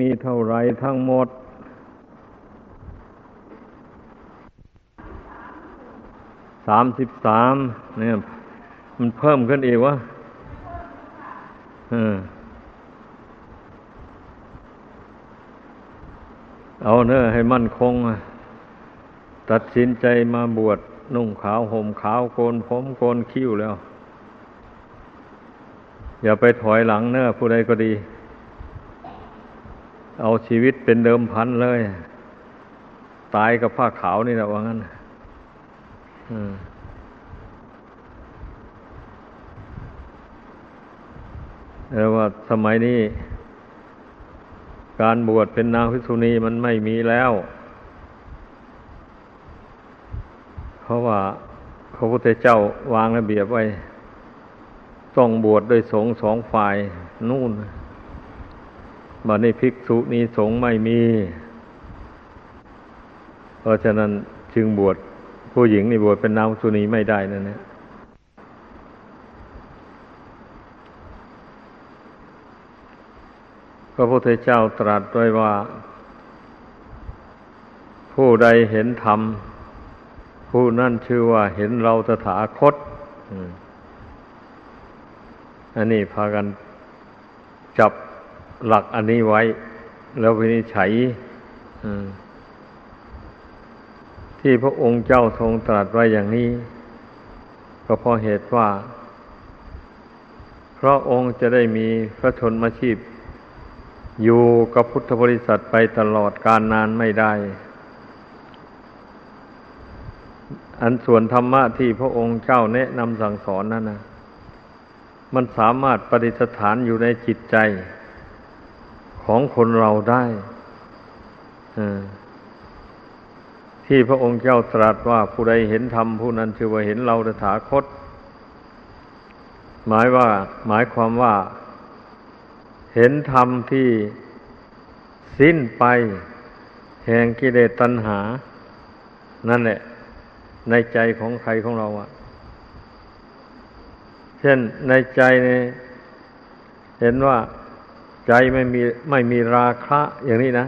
มีเท่าไรทั้งหมด33เนี่ยมันเพิ่มขึ้นอีกวะเอาเนอะให้มั่นคงตัดสินใจมาบวชนุ่งขาวห่มขาวโกนผมโกนคิ้วแล้วอย่าไปถอยหลังเนอะผู้ใดก็ดีเอาชีวิตเป็นเดิมพันเลยตายกับผ้าขาวนี่แหละว่างั้นแล้วว่าสมัยนี้การบวชเป็นนางภิกษุณีมันไม่มีแล้วเพราะว่าพระพุทธเจ้าวางระเบียบไว้ต้องบวชโดยสงฆ์สองฝ่ายนู่นบัดนี้ภิกษุณีสงฆ์ไม่มีเพราะฉะนั้นจึงบวชผู้หญิงนี่บวชเป็นนางภิกษุณีไม่ได้นั่นแหละพระพุทธเจ้าตรัสไว้ว่าผู้ใดเห็นธรรมผู้นั่นชื่อว่าเห็นเราตถาคตอันนี้พากันจับหลักอันนี้ไว้แล้ววินิจฉัยที่พระองค์เจ้าทรงตรัสไว้อย่างนี้ก็เพราะเหตุว่าพระองค์จะได้มีพระชนมาชีพอยู่กับพุทธบริษัทไปตลอดกาลนานไม่ได้อันส่วนธรรมะที่พระองค์เจ้าแนะนำสั่งสอนนั้นนะมันสามารถประดิษฐานอยู่ในจิตใจของคนเราได้ที่พระองค์เจ้าตรัสว่าผู้ใดเห็นธรรมผู้นั้นชื่อว่าเห็นเราตถาคตหมายความว่าเห็นธรรมที่สิ้นไปแห่งกิเลสตัณหานั่นแหละในใจของใครของเราอ่ะเช่นในใจเนี่ยเห็นว่าใจไม่มีราคะอย่างนี้นะ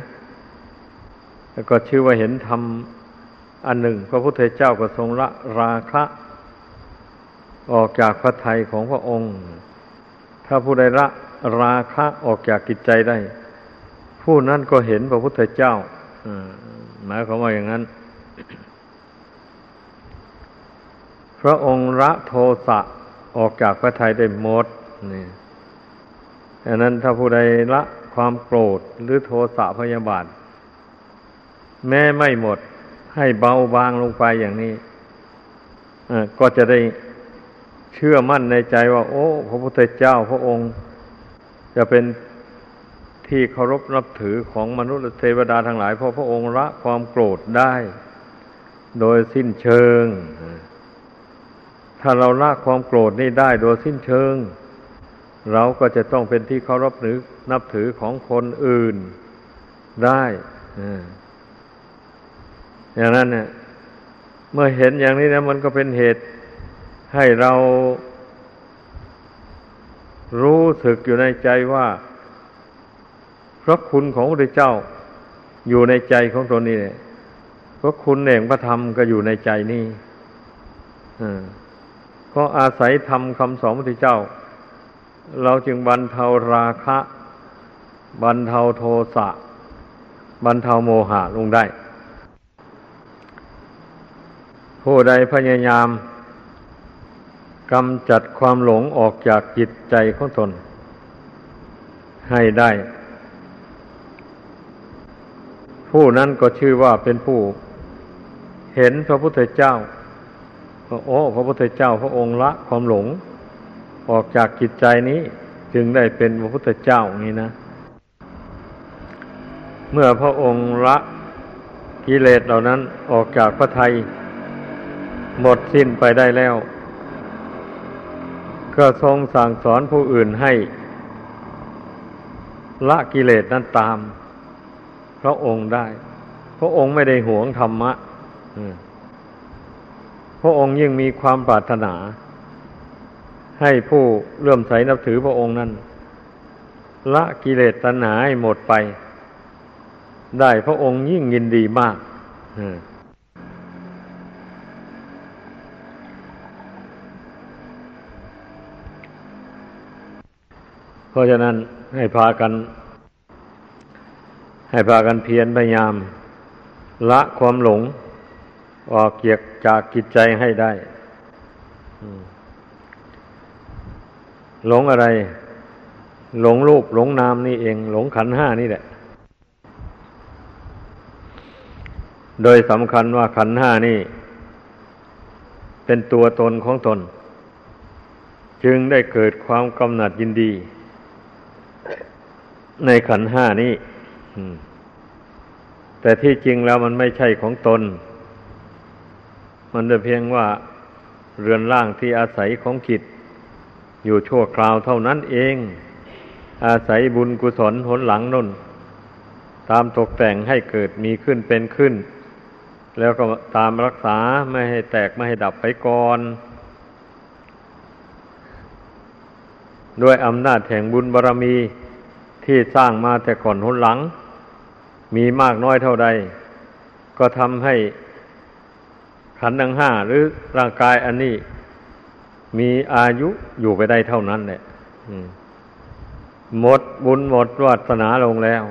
แล้วก็ชื่อว่าเห็นธรรมอันหนึ่งพระพุทธเจ้าก็ทรงละราคะออกจากพระทัยของพระองค์ถ้าผู้ใดละราคะออกจากจิตใจได้ผู้นั้นก็เห็นพระพุทธเจ้าหมายความว่าอย่างนั้นพระองค์ละโทสะออกจากพระทัยได้หมดนี่อันนั้นถ้าผู้ใดละความโกรธหรือโทสะพยาบาทแม้ไม่หมดให้เบาบางลงไปอย่างนี้ก็จะได้เชื่อมั่นในใจว่าโอ้พระพุทธเจ้าพระองค์จะเป็นที่เคารพนับถือของมนุษย์เทวดาทั้งหลายเพราะพระองค์ละความโกรธได้โดยสิ้นเชิงถ้าเราละความโกรธนี่ได้โดยสิ้นเชิงเราก็จะต้องเป็นที่เคารพนับถือของคนอื่นได้อย่างนั้นเนี่ยเมื่อเห็นอย่างนี้นะมันก็เป็นเหตุให้เรารู้สึกอยู่ในใจว่าพระคุณของพระพุทธเจ้าอยู่ในใจของตนนี่เนี่ยพระคุณแห่งพระธรรมก็อยู่ในใจนี่ก็อาศัยธรรมคำสอนพระพุทธเจ้าเราจึงบรรเทาราคะบรรเทาโทสะบรรเทาโมหะลงได้ผู้ใดพยายามกำจัดความหลงออกจากจิตใจของตนให้ได้ผู้นั้นก็ชื่อว่าเป็นผู้เห็นพระพุทธเจ้าโอ้พระพุทธเจ้าพระองค์ละความหลงออกจากจิตใจนี้จึงได้เป็นพระพุทธเจ้าอย่างนี้นะเมื่อพระองค์ละกิเลสเหล่านั้นออกจากพระทัยหมดสิ้นไปได้แล้วก็ทรงสั่งสอนผู้อื่นให้ละกิเลสนั้นตามพระองค์ได้พระองค์ไม่ได้หวงธรรมะพระองค์ยิ่งมีความปรารถนาให้ผู้เลื่อมใสนับถือพระองค์นั้นละกิเลสตัณหาให้หมดไป ได้พระองค์ยิ่งยินดีมากเพราะฉะนั้นให้พากันเพียรพยายามละความหลงออกเกียกจากกิจใจให้ได้หลงอะไรหลงรูปหลงนามนี่เองหลงขันธ์ห้านี่แหละโดยสำคัญว่าขันธ์ห้านี่เป็นตัวตนของตนจึงได้เกิดความกำหนัดยินดีในขันธ์ห้านี้แต่ที่จริงแล้วมันไม่ใช่ของตนมันจะเพียงว่าเรือนร่างที่อาศัยของจิตอยู่ชั่วคราวเท่านั้นเองอาศัยบุญกุศลหนหลังนั่นตามตกแต่งให้เกิดมีขึ้นเป็นขึ้นแล้วก็ตามรักษาไม่ให้แตกไม่ให้ดับไปก่อนด้วยอำนาจแห่งบุญบารมีที่สร้างมาแต่ก่อนหนหลังมีมากน้อยเท่าใดก็ทำให้ขันธ์ทั้งห้าหรือร่างกายอันนี้มีอายุอยู่ไปได้เท่านั้นแหละหมดบุญหมดวาสนาลงแล้ว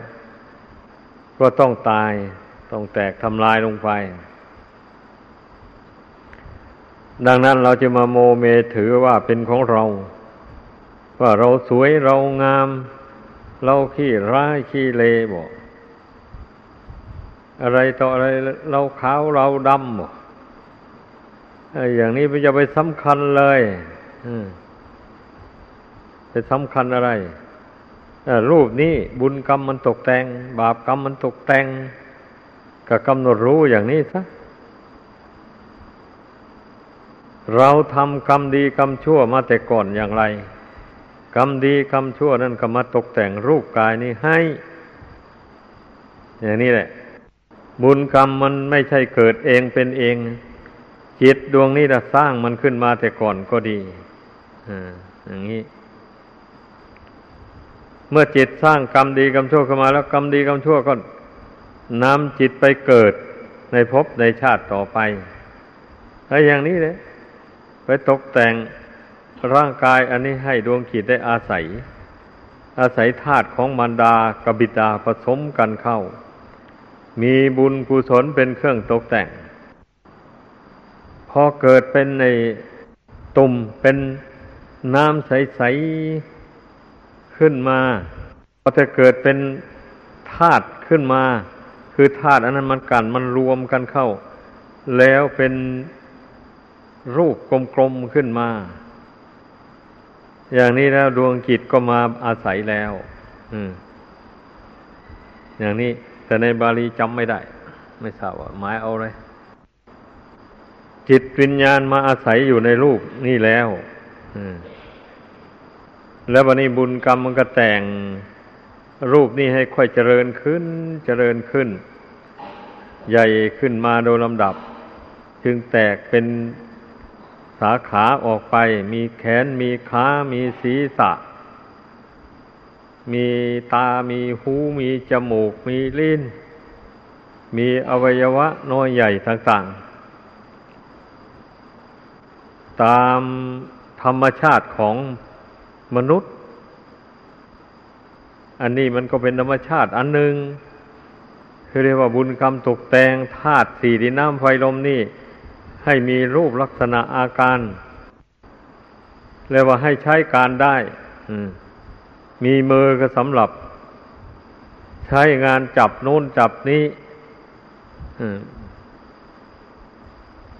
ก็ต้องตายต้องแตกทำลายลงไปดังนั้นเราจะมาโมเมถือว่าเป็นของเราว่าเราสวยเรางามเราขี้ร้ายขี้เลวบอกอะไรต่ออะไรเราขาวเราดำบอกอย่างนี้มันจะไปสำคัญเลยไปสำคัญอะไรรูปนี้บุญกรรมมันตกแต่งบาปกรรมมันตกแต่งก็กำหนดรู้อย่างนี้ซะเราทำกรรมดีกรรมชั่วมาแต่ก่อนอย่างไรกรรมดีกรรมชั่วนั่นก็มาตกแต่งรูปกายนี้ให้อย่างนี้แหละบุญกรรมมันไม่ใช่เกิดเองเป็นเองจิตดวงนี้จะสร้างมันขึ้นมาแต่ก่อนก็ดีอย่างนี้เมื่อจิตสร้างกรรมดีกรรมชั่วขึ้นมาแล้วกรรมดีกรรมชั่วก็นำจิตไปเกิดในภพในชาติต่อไปแล้วอย่างนี้เลยไปตกแต่งร่างกายอันนี้ให้ดวงจิตได้อาศัยธาตุของมารดากับบิดาผสมกันเข้ามีบุญกุศลเป็นเครื่องตกแต่งพอเกิดเป็นในตุ่มเป็นน้ำใสๆขึ้นมาพอจะเกิดเป็นธาตุขึ้นมาคือธาตุอันนั้นมันกันมันรวมกันเข้าแล้วเป็นรูปกลมๆขึ้นมาอย่างนี้แล้วดวงจิตก็มาอาศัยแล้วอย่างนี้แต่ในบาลีจำไม่ได้ไม่ทราบว่าหมายเอาอะไรจิตวิญญาณมาอาศัยอยู่ในรูปนี่แล้วแล้ววันนี้บุญกรรมมันก็แต่งรูปนี้ให้ค่อยเจริญขึ้นใหญ่ขึ้นมาโดยลำดับจึงแตกเป็นสาขาออกไปมีแขนมีขามีศีรษะมีตามีหูมีจมูกมีลิ้นมีอวัยวะน้อยใหญ่ต่างๆตามธรรมชาติของมนุษย์อันนี้มันก็เป็นธรรมชาติอันหนึ่งคือเรียกว่าบุญกรรมตกแต่งธาตุสี่ดินน้ำไฟลมนี่ให้มีรูปลักษณะอาการเรียกว่าให้ใช้การได้มีมือก็สำหรับใช้งานจับโน้นจับนี้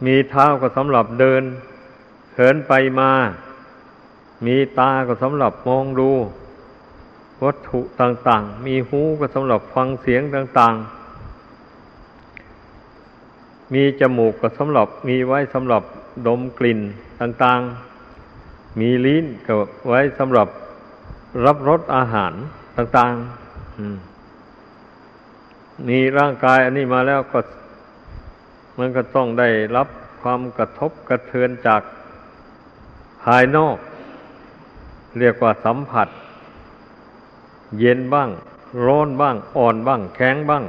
มีเท้าก็สำหรับเดินเหินไปมามีตาก็สำหรับมองดูวัตถุต่างๆมีหูก็สำหรับฟังเสียงต่างๆมีจมูกก็สำหรับมีไว้สำหรับดมกลิ่นต่างๆมีลิ้นก็ไว้สำหรับรับรสอาหารต่างๆมีร่างกายอันนี้มาแล้วก็มันก็ต้องได้รับความกระทบกระเทือนจากภายนอกเรียกว่าสัมผัสเย็นบ้างร้อนบ้างอ่อนบ้างแข็งบ้าง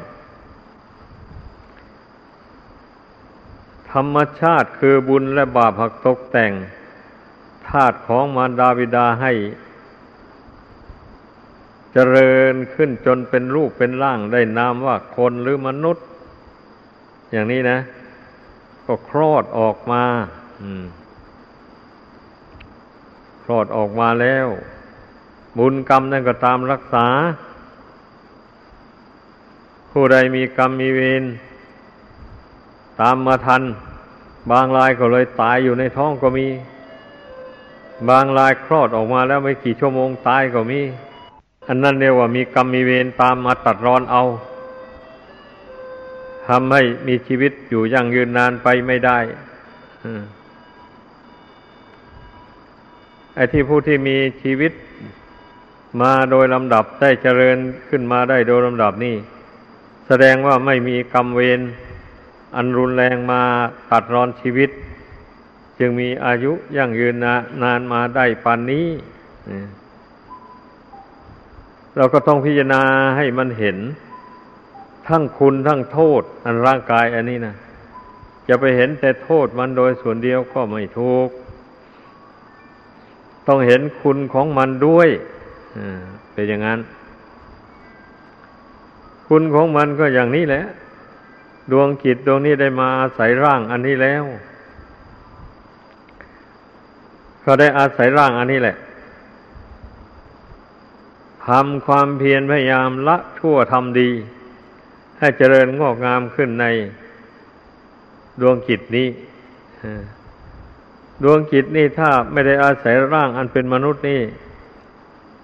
ธรรมชาติคือบุญและบาปหักตกแต่งธาตุของมารดาบิดาให้เจริญขึ้นจนเป็นรูปเป็นร่างได้นามว่าคนหรือมนุษย์อย่างนี้นะก็คลอดออกมาคลอดออกมาแล้วบุญกรรมนั่นก็ตามรักษาผู้ใดมีกรรมมีเวรตามมาทันบางรายก็เลยตายอยู่ในท้องก็มีบางรายคลอดออกมาแล้วไม่กี่ชั่วโมงตายก็มีอันนั้นเรียกว่ามีกรรมมีเวรตามมาตัดรอนเอาทำให้มีชีวิตอยู่ยั่งยืนนานไปไม่ได้ไอ้ที่ผู้ที่มีชีวิตมาโดยลำดับได้เจริญขึ้นมาได้โดยลำดับนี่แสดงว่าไม่มีกรรมเวรอันรุนแรงมาตัดรอนชีวิตจึงมีอายุยั่งยืนนานมาได้ปานนี้เราก็ต้องพิจารณาให้มันเห็นทั้งคุณทั้งโทษอันร่างกายอันนี้นะจะไปเห็นแต่โทษมันโดยส่วนเดียวก็ไม่ถูกต้องเห็นคุณของมันด้วยเป็นอย่างนั้นคุณของมันก็อย่างนี้แหละดวงจิตดวงนี้ได้มาอาศัยร่างอันนี้แล้วก็ได้อาศัยร่างอันนี้แหละทำความเพียรพยายามละชั่วทำดีให้เจริญงอกงามขึ้นในดวงจิตนี้ดวงจิตนี้ถ้าไม่ได้อาศัยร่างอันเป็นมนุษย์นี่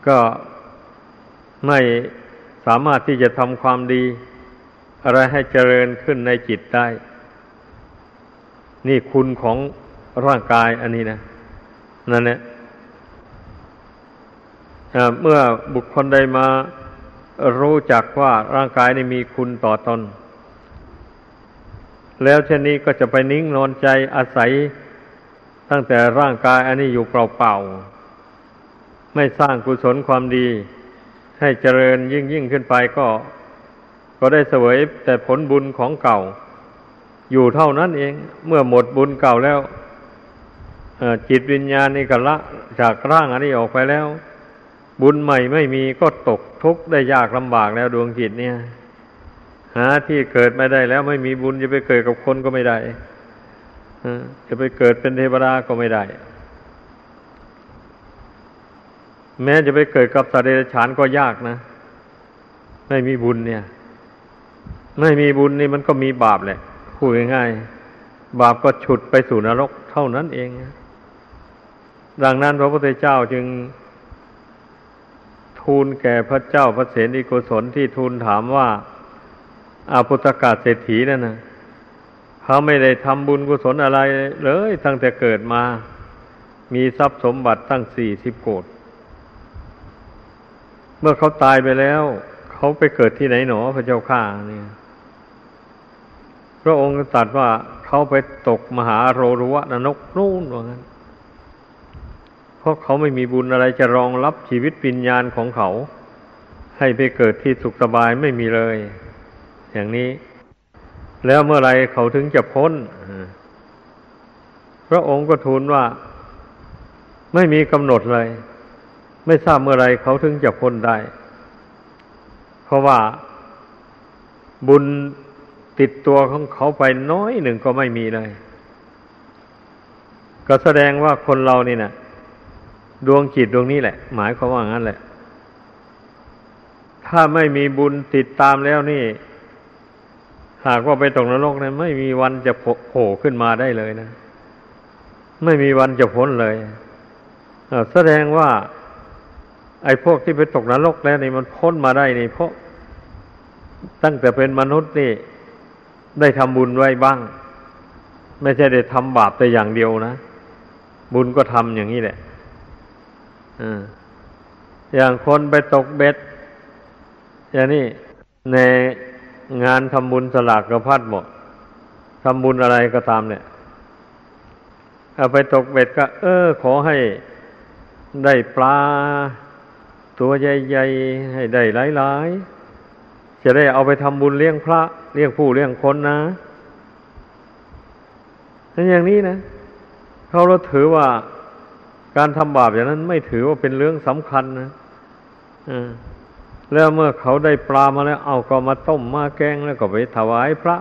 ก็ไม่สามารถที่จะทำความดีอะไรให้เจริญขึ้นในจิตได้นี่คุณของร่างกายอันนี้นะนั่นแหละเมื่อบุคคลใดมารู้จักว่าร่างกายนี้มีคุณต่อตนแล้วเช่นนี้ก็จะไปนิ่งนอนใจอาศัยตั้งแต่ร่างกายอันนี้อยู่เปล่าๆไม่สร้างกุศลความดีให้เจริญยิ่งขึ้นไปก็ได้เสวยแต่ผลบุญของเก่าอยู่เท่านั้นเองเมื่อหมดบุญเก่าแล้วจิตวิญญาณนี่ก็ละจากร่างอันนี้ออกไปแล้วบุญใหม่ไม่มีก็ตกทุกข์ได้ยากลำบากแล้วดวงจิตเนี่ยหาที่เกิดไม่ได้แล้วไม่มีบุญจะไปเกิดกับคนก็ไม่ได้จะไปเกิดเป็นเทวดาก็ไม่ได้แม้จะไปเกิดกับสัตว์เดรัจฉานก็ยากนะไม่มีบุญเนี่ยไม่มีบุญนี่มันก็มีบาปแหละพูดง่ายๆบาปก็ฉุดไปสู่นรกเท่านั้นเองดังนั้นพระพุทธเจ้าจึงทูลแก่พระเจ้าพระเสนีโกศลที่ทูลถามว่าอาปุตกะเศรษฐีนั่นนะเขาไม่ได้ทำบุญกุศลอะไรเลยตั้งแต่เกิดมามีทรัพย์สมบัติตั้ง40 โกฏเมื่อเขาตายไปแล้วเขาไปเกิดที่ไหนหนอพระเจ้าข้าเนี่ยพระองค์ตรัสว่าเขาไปตกมหาโรรวนรกนู่นว่างั้นเพราะเขาไม่มีบุญอะไรจะรองรับชีวิตวิญญาณของเขาให้ไปเกิดที่สุขสบายไม่มีเลยอย่างนี้แล้วเมื่อไรเขาถึงจะพ้นพระองค์ก็ทูลว่าไม่มีกำหนดเลยไม่ทราบเมื่อไรเขาถึงจะพ้นได้เพราะว่าบุญติดตัวของเขาไปน้อยหนึ่งก็ไม่มีเลยก็แสดงว่าคนเรานี่นะดวงจิตดวงนี้แหละหมายความว่างั้นแหละถ้าไม่มีบุญติดตามแล้วนี่หากว่าไปตกนรกนั้นไม่มีวันจะโผล่ขึ้นมาได้เลยนะไม่มีวันจะพ้นเลยแสดงว่าไอ้พวกที่ไปตกนรกแล้วนี่มันพ้นมาได้นี่เพราะตั้งแต่เป็นมนุษย์นี่ได้ทำบุญไว้บ้างไม่ใช่ได้ทำบาปแต่อย่างเดียวนะบุญก็ทำอย่างนี้แหละอย่างคนไปตกเบ็ดอย่างนี้ในงานทำบุญสลากกระพัดหมดทำบุญอะไรก็ตามเนี่ยเอาไปตกเบ็ดก็ขอให้ได้ปลาตัวใหญ่ๆให้ได้หลายๆจะได้เอาไปทำบุญเลี้ยงพระเลี้ยงผู้เลี้ยงคนนะ ถ้าอย่างนี้นะเราถือว่าการทำบาปอย่างนั้นไม่ถือว่าเป็นเรื่องสำคัญนะแล้วเมื่อเขาได้ปลามาแล้วเอาก็มาต้มมาแกงแล้วก็ไปถวายพระ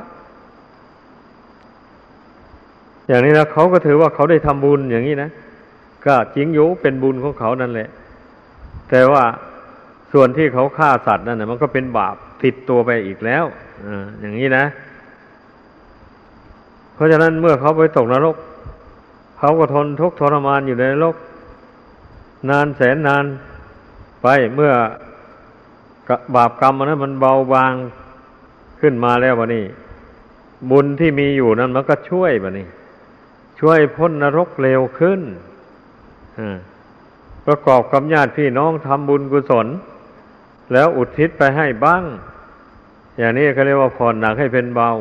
อย่างนี้นะเขาก็ถือว่าเขาได้ทำบุญอย่างนี้นะก็จริงอยู่เป็นบุญของเขานั่นแหละแต่ว่าส่วนที่เขาฆ่าสัตว์นั่นนะมันก็เป็นบาปติดตัวไปอีกแล้วอย่างนี้นะเพราะฉะนั้นเมื่อเขาไปตกนรกเขาก็ทนทุกข์ทรมานอยู่ในนรกนานแสนนานไปเมื่อบาปกรรมนั้นมันเบาบางขึ้นมาแล้วบัดนี้บุญที่มีอยู่นั้นมันก็ช่วยบัดนี้ช่วยพ้นนรกเร็วขึ้นประกอบกับญาติพี่น้องทำบุญกุศลแล้วอุทิศไปให้บ้างอย่างนี้เขาเรียกว่าผ่อนหนักให้เป็นเบา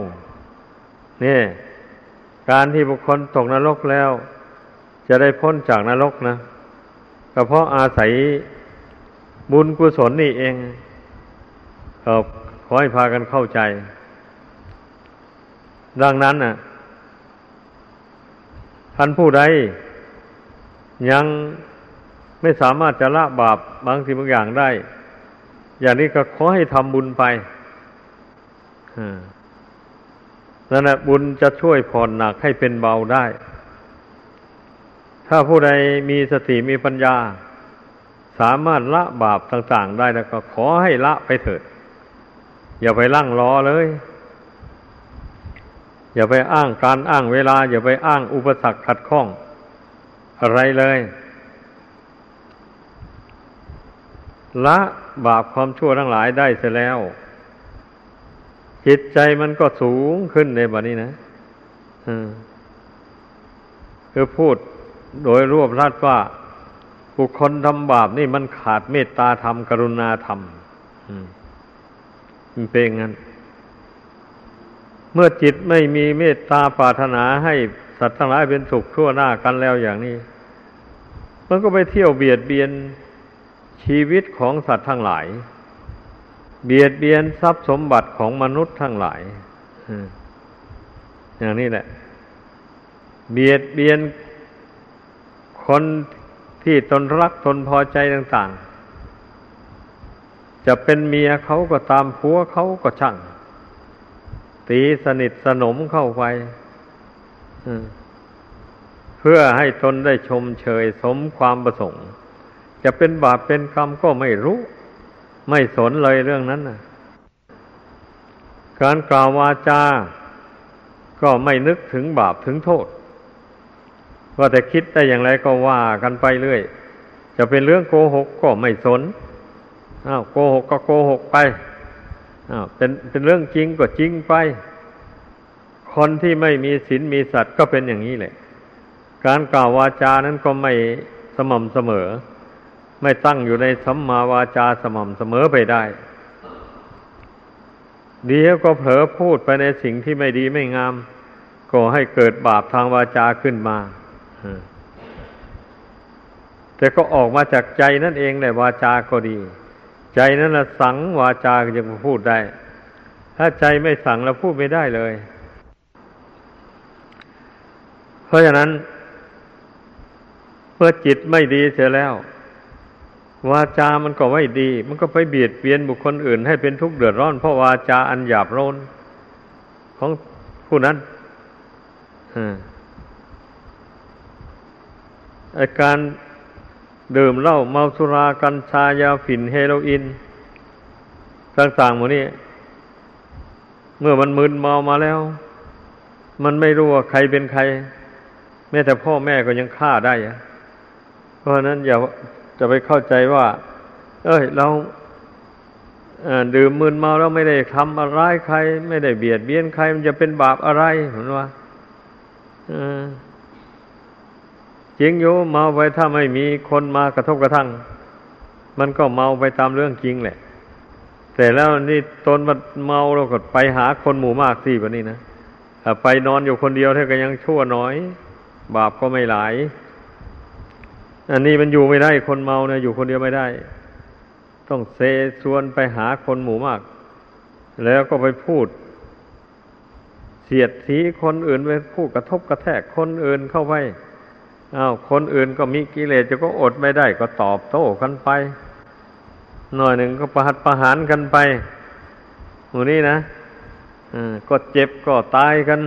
นี่การที่บุคคลตกนรกแล้วจะได้พ้นจากนรกนะก็เพราะอาศัยบุญกุศลนี่เองขอให้พากันเข้าใจดังนั้นน่ะท่านผู้ใดยังไม่สามารถจะละบาปบางสิ่งบางอย่างได้อย่างนี้ก็ขอให้ทำบุญไปนั่นแหละบุญจะช่วยผ่อนหนักให้เป็นเบาได้ถ้าผู้ใดมีสติมีปัญญาสามารถละบาปต่างๆได้แล้วก็ขอให้ละไปเถิดอย่าไปลั่งล้อเลยอย่าไปอ้างการอ้างเวลาอย่าไปอ้างอุปสรรคขัดข้องอะไรเลยละบาปความชั่วทั้งหลายได้เสร็จแล้วจิตใจมันก็สูงขึ้นในบัดนี้นะคือพูดโดยรวบรัดว่าบุคคลทำบาปนี่มันขาดเมตตาธรรมกรุณาธรรมมันเป็นงั้นเมื่อจิตไม่มีเมตตาปรารถนาให้สัตว์ทั้งหลายเป็นสุขทั่วหน้ากันแล้วอย่างนี้มันก็ไปเที่ยวเบียดเบียนชีวิตของสัตว์ทั้งหลายเบียดเบียนทรัพย์สมบัติของมนุษย์ทั้งหลายอย่างนี้แหละเบียดเบียนคนที่ตนรักตนพอใจต่างๆจะเป็นเมียเขาก็ตามผัวเขาก็ช่างตีสนิทสนมเข้าไปเพื่อให้ตนได้ชมเชยสมความประสงค์จะเป็นบาปเป็นกรรมก็ไม่รู้ไม่สนเลยเรื่องนั้นนะการกล่าววาจาก็ไม่นึกถึงบาปถึงโทษว่าแต่คิดได้อย่างไรก็ว่ากันไปเรื่อยจะเป็นเรื่องโกหกก็ไม่สนโกหกก็โกหกไปเป็นเรื่องจริงก็จริงไปคนที่ไม่มีศีลมีสัตว์ก็เป็นอย่างนี้แหละการกล่าววาจานั้นก็ไม่สม่ำเสมอไม่ตั้งอยู่ในสัมมาวาจาสม่ำเสมอไปได้เดี๋ยวก็เผลอพูดไปในสิ่งที่ไม่ดีไม่งามก็ให้เกิดบาปทางวาจาขึ้นมาแต่ก็ออกมาจากใจนั่นเองแหละวาจาก็ดีใจนั้นละสังวาจายังพูดได้ถ้าใจไม่สังแล้วพูดไม่ได้เลยเพราะฉะนั้นเมื่อจิตไม่ดีเสียแล้ววาจามันก็ไม่ดีมันก็ไปเบียดเบียนบุคคลอื่นให้เป็นทุกข์เดือดร้อนเพราะวาจาอันหยาบโลนของผู้นั้นการดื่มเหล้าเมาสุรากัญชายาฝิ่นเฮโรอีนต่างๆหมดนี้เมื่อมันมึนเมามาแล้วมันไม่รู้ว่าใครเป็นใครแม้แต่พ่อแม่ก็ยังฆ่าได้เพราะฉะนั้นอย่าจะไปเข้าใจว่าเราดื่มมึนเมาแล้วไม่ได้ทำอะไรใครไม่ได้เบียดเบียนใครมันจะเป็นบาปอะไรเห็นว่าจริงอยู่เมาไปถ้าไม่มีคนมากระทบกระทั่งมันก็เมาไปตามเรื่องจริงแหละแต่แล้วนี่ตนมันเมาเราก็ไปหาคนหมู่มากสิแบบนี้นะถ้าไปนอนอยู่คนเดียวเท่าก็ยังชั่วน้อยบาปก็ไม่หลายอันนี้มันอยู่ไม่ได้คนเมาเนี่ยอยู่คนเดียวไม่ได้ต้องเซชวนไปหาคนหมู่มากแล้วก็ไปพูดเ สียดสีคนอื่นไปผู้กระทบกระแทกคนอื่นเข้าไปอ้าวคนอื่นก็มีกิเลสจะก็อดไม่ได้ก็ตอบโต้กันไปหน่อยหนึ่งก็ประหัตประหารกันไปหมู่นี้นะก็เจ็บก็ตายกัน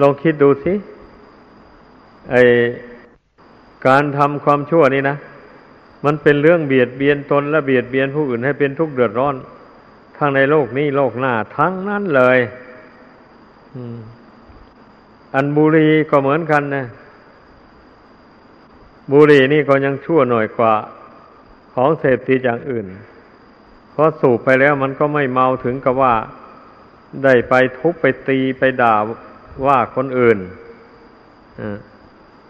ลองคิดดูสิไอการทำความชั่วนี่นะมันเป็นเรื่องเบียดเบียนตนและเบียดเบียนผู้อื่นให้เป็นทุกข์เดือดร้อนทั้งในโลกนี้โลกหน้าทั้งนั้นเลยอันบุหรี่ก็เหมือนกันนะบุหรี่นี่ก็ยังชั่วหน่อยกว่าของเสพติดอย่างอื่นเพราะสูบไปแล้วมันก็ไม่เมาถึงกับว่าได้ไปทุบไปตีไปด่าว่าคนอื่น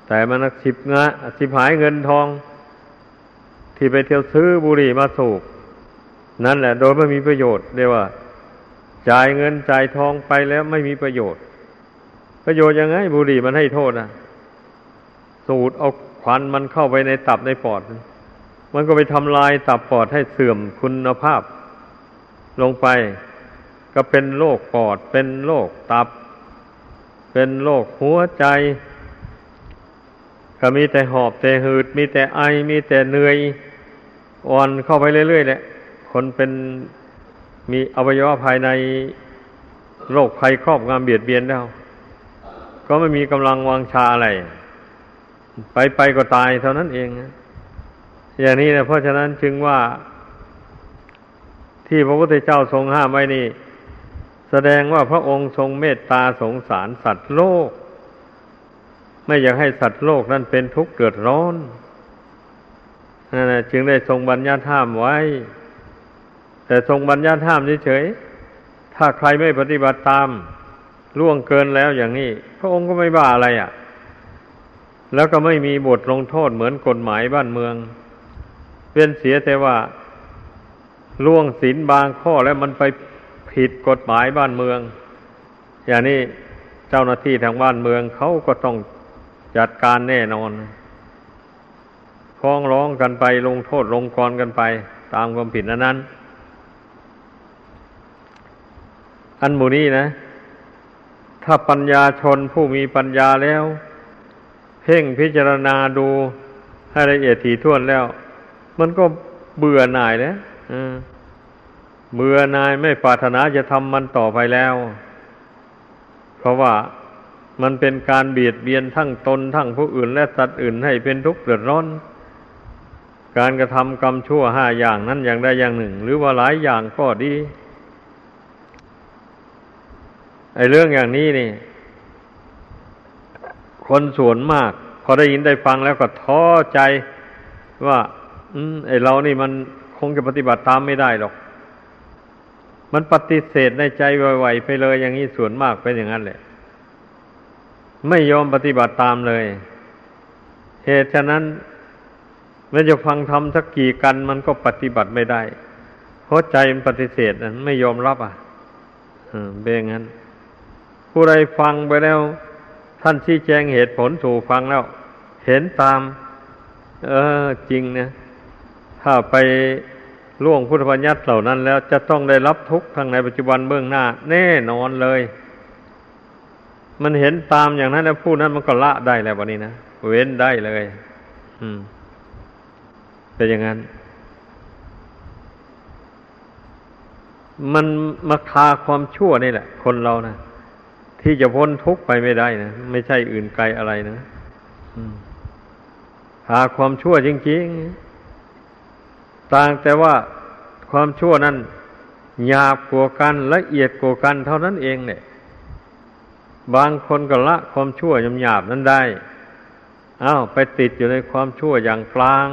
แต่มันสิบหายเงินทองที่ไปเที่ยวซื้อบุหรี่มาสูบนั่นแหละโดยไม่มีประโยชน์เรียกว่าจ่ายเงินจ่ายทองไปแล้วไม่มีประโยชน์ประโยชน์ยังไงบุหรี่มันให้โทษนะสูดเอาควันมันเข้าไปในตับในปอดมันก็ไปทำลายตับปอดให้เสื่อมคุณภาพลงไปก็เป็นโรคปอดเป็นโรคตับเป็นโรคหัวใจก็มีแต่หอบแต่หืดมีแต่ไอมีแต่เหนื่อยอ่อนเข้าไปเรื่อยๆแหละคนเป็นมีอวัยวะภายในโรคภัยครอบงำเบียดเบียนแล้วก็ไม่มีกำลังวังชาอะไรไปก็ตายเท่านั้นเองอย่างนี้นะเพราะฉะนั้นจึงว่าที่พระพุทธเจ้าทรงห้ามไว้นี่แสดงว่าพระองค์ทรงเมตตาสงสารสัตว์โลกไม่อยากให้สัตว์โลกนั้นเป็นทุกข์เดือดร้อนนั่นแหละจึงได้ทรงบัญญัติห้ามไว้แต่ทรงบัญญัติห้ามเฉยๆถ้าใครไม่ปฏิบัติตามล่วงเกินแล้วอย่างนี้พระองค์ก็ไม่ว่าอะไรอ่ะแล้วก็ไม่มีบทลงโทษเหมือนกฎหมายบ้านเมืองเว้นเสียแต่ว่าล่วงศีลบางข้อแล้วมันไปผิดกฎหมายบ้านเมืองอย่างนี้เจ้าหน้าที่ทางบ้านเมืองเขาก็ต้องจัดการแน่นอนฟ้องร้องกันไปลงโทษลงกรกันไปตามความผิดนั้นอันหมู่นี้นะถ้าปัญญาชนผู้มีปัญญาแล้วเพ่งพิจารณาดูให้ละเอียดถี่ถ้วนแล้วมันก็เบื่อหน่ายแล้วเบื่อหน่ายไม่ปรารถนาจะทำมันต่อไปแล้วเพราะว่ามันเป็นการเบียดเบียนทั้งตนทั้งผู้อื่นและสัตว์อื่นให้เป็นทุกข์เดือดร้อนการกระทำกรรมชั่ว5อย่างนั้นอย่างใดอย่างหนึ่งหรือว่าหลายอย่างก็ดีไอ้เรื่องอย่างนี้นี่คนส่วนมากพอได้ยินได้ฟังแล้วก็ท้อใจว่าไอ้เรานี่มันคงจะปฏิบัติตามไม่ได้หรอกมันปฏิเสธในใจไวๆไปเลยอย่างนี้ส่วนมากเป็นอย่างนั้นแหละไม่ยอมปฏิบัติตามเลยเหตุฉะนั้นแม้จะฟังธรรมสักกี่กันมันก็ปฏิบัติไม่ได้เพราะใจมันปฏิเสธนั้นไม่ยอมรับอ่ะเป็นอย่างนั้นผู้ใดฟังไปแล้วท่านชี้แจงเหตุผลถูกฟังแล้วเห็นตามจริงนะถ้าไปล่วงพุทธบัญญัติเหล่านั้นแล้วจะต้องได้รับทุกข์ทั้งในปัจจุบันเบื้องหน้าแน่นอนเลยมันเห็นตามอย่างนั้นแล้วผู้นั้นมันก็ละได้แล้ววันนี้นะเว้นได้เลยเป็นอย่างนั้นมันมาคาความชั่วนี่แหละคนเรานะที่จะพ้นทุกข์ไปไม่ได้นะไม่ใช่อื่นไกลอะไรนะหาความชั่วจริงๆต่างแต่ว่าความชั่วนั้นหยาบกว่ากันละเอียดกว่ากันเท่านั้นเองเนี่ยบางคนก็ละความชั่วหยาบๆนั้นได้อ้าวไปติดอยู่ในความชั่วอย่างกลาง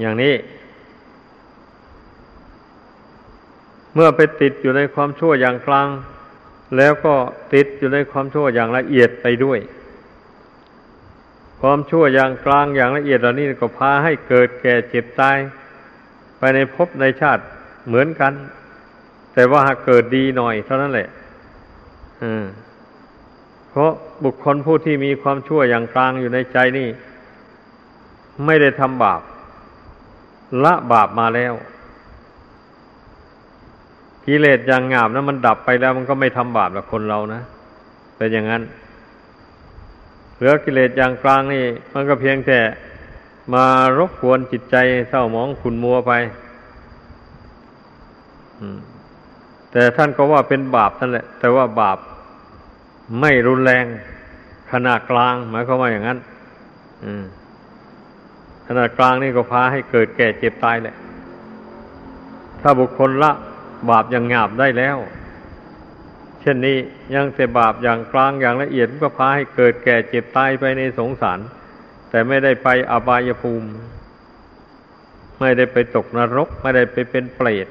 อย่างนี้เมื่อไปติดอยู่ในความชั่วอย่างกลางแล้วก็ติดอยู่ในความชั่วอย่างละเอียดไปด้วยความชั่วอย่างกลางอย่างละเอียดเหล่านี้ก็พาให้เกิดแก่เจ็บตายไปในภพในชาติเหมือนกันแต่ว่าหากเกิดดีหน่อยเท่านั้นแหละเพราะบุคคลผู้ที่มีความชั่วอย่างกลางอยู่ในใจนี่ไม่ได้ทำบาปละบาปมาแล้ว กิเลสอย่างหยาบนะมันดับไปแล้วมันก็ไม่ทำบาปแบบคนเรานะเป็นอย่างนั้นเหลือกิเลสอย่างกลางนี่มันก็เพียงแต่มารบกวนจิตใจเศร้าหมองขุ่นมัวไปแต่ท่านก็ว่าเป็นบาปนั่นแหละแต่ว่าบาปไม่รุนแรงขนาดกลางหมายความว่าอย่างนั้นขนาดกลางนี่ก็พาให้เกิดแก่เจ็บตายแหละถ้าบุคคลละบาปอย่างหยาบได้แล้วเช่นนี้ยังแต่บาปอย่างกลางอย่างละเอียดก็พาให้เกิดแก่เจ็บตายไปในสงสารแต่ไม่ได้ไปอบายภูมิไม่ได้ไปตกนรกไม่ได้ไปเป็นเปรต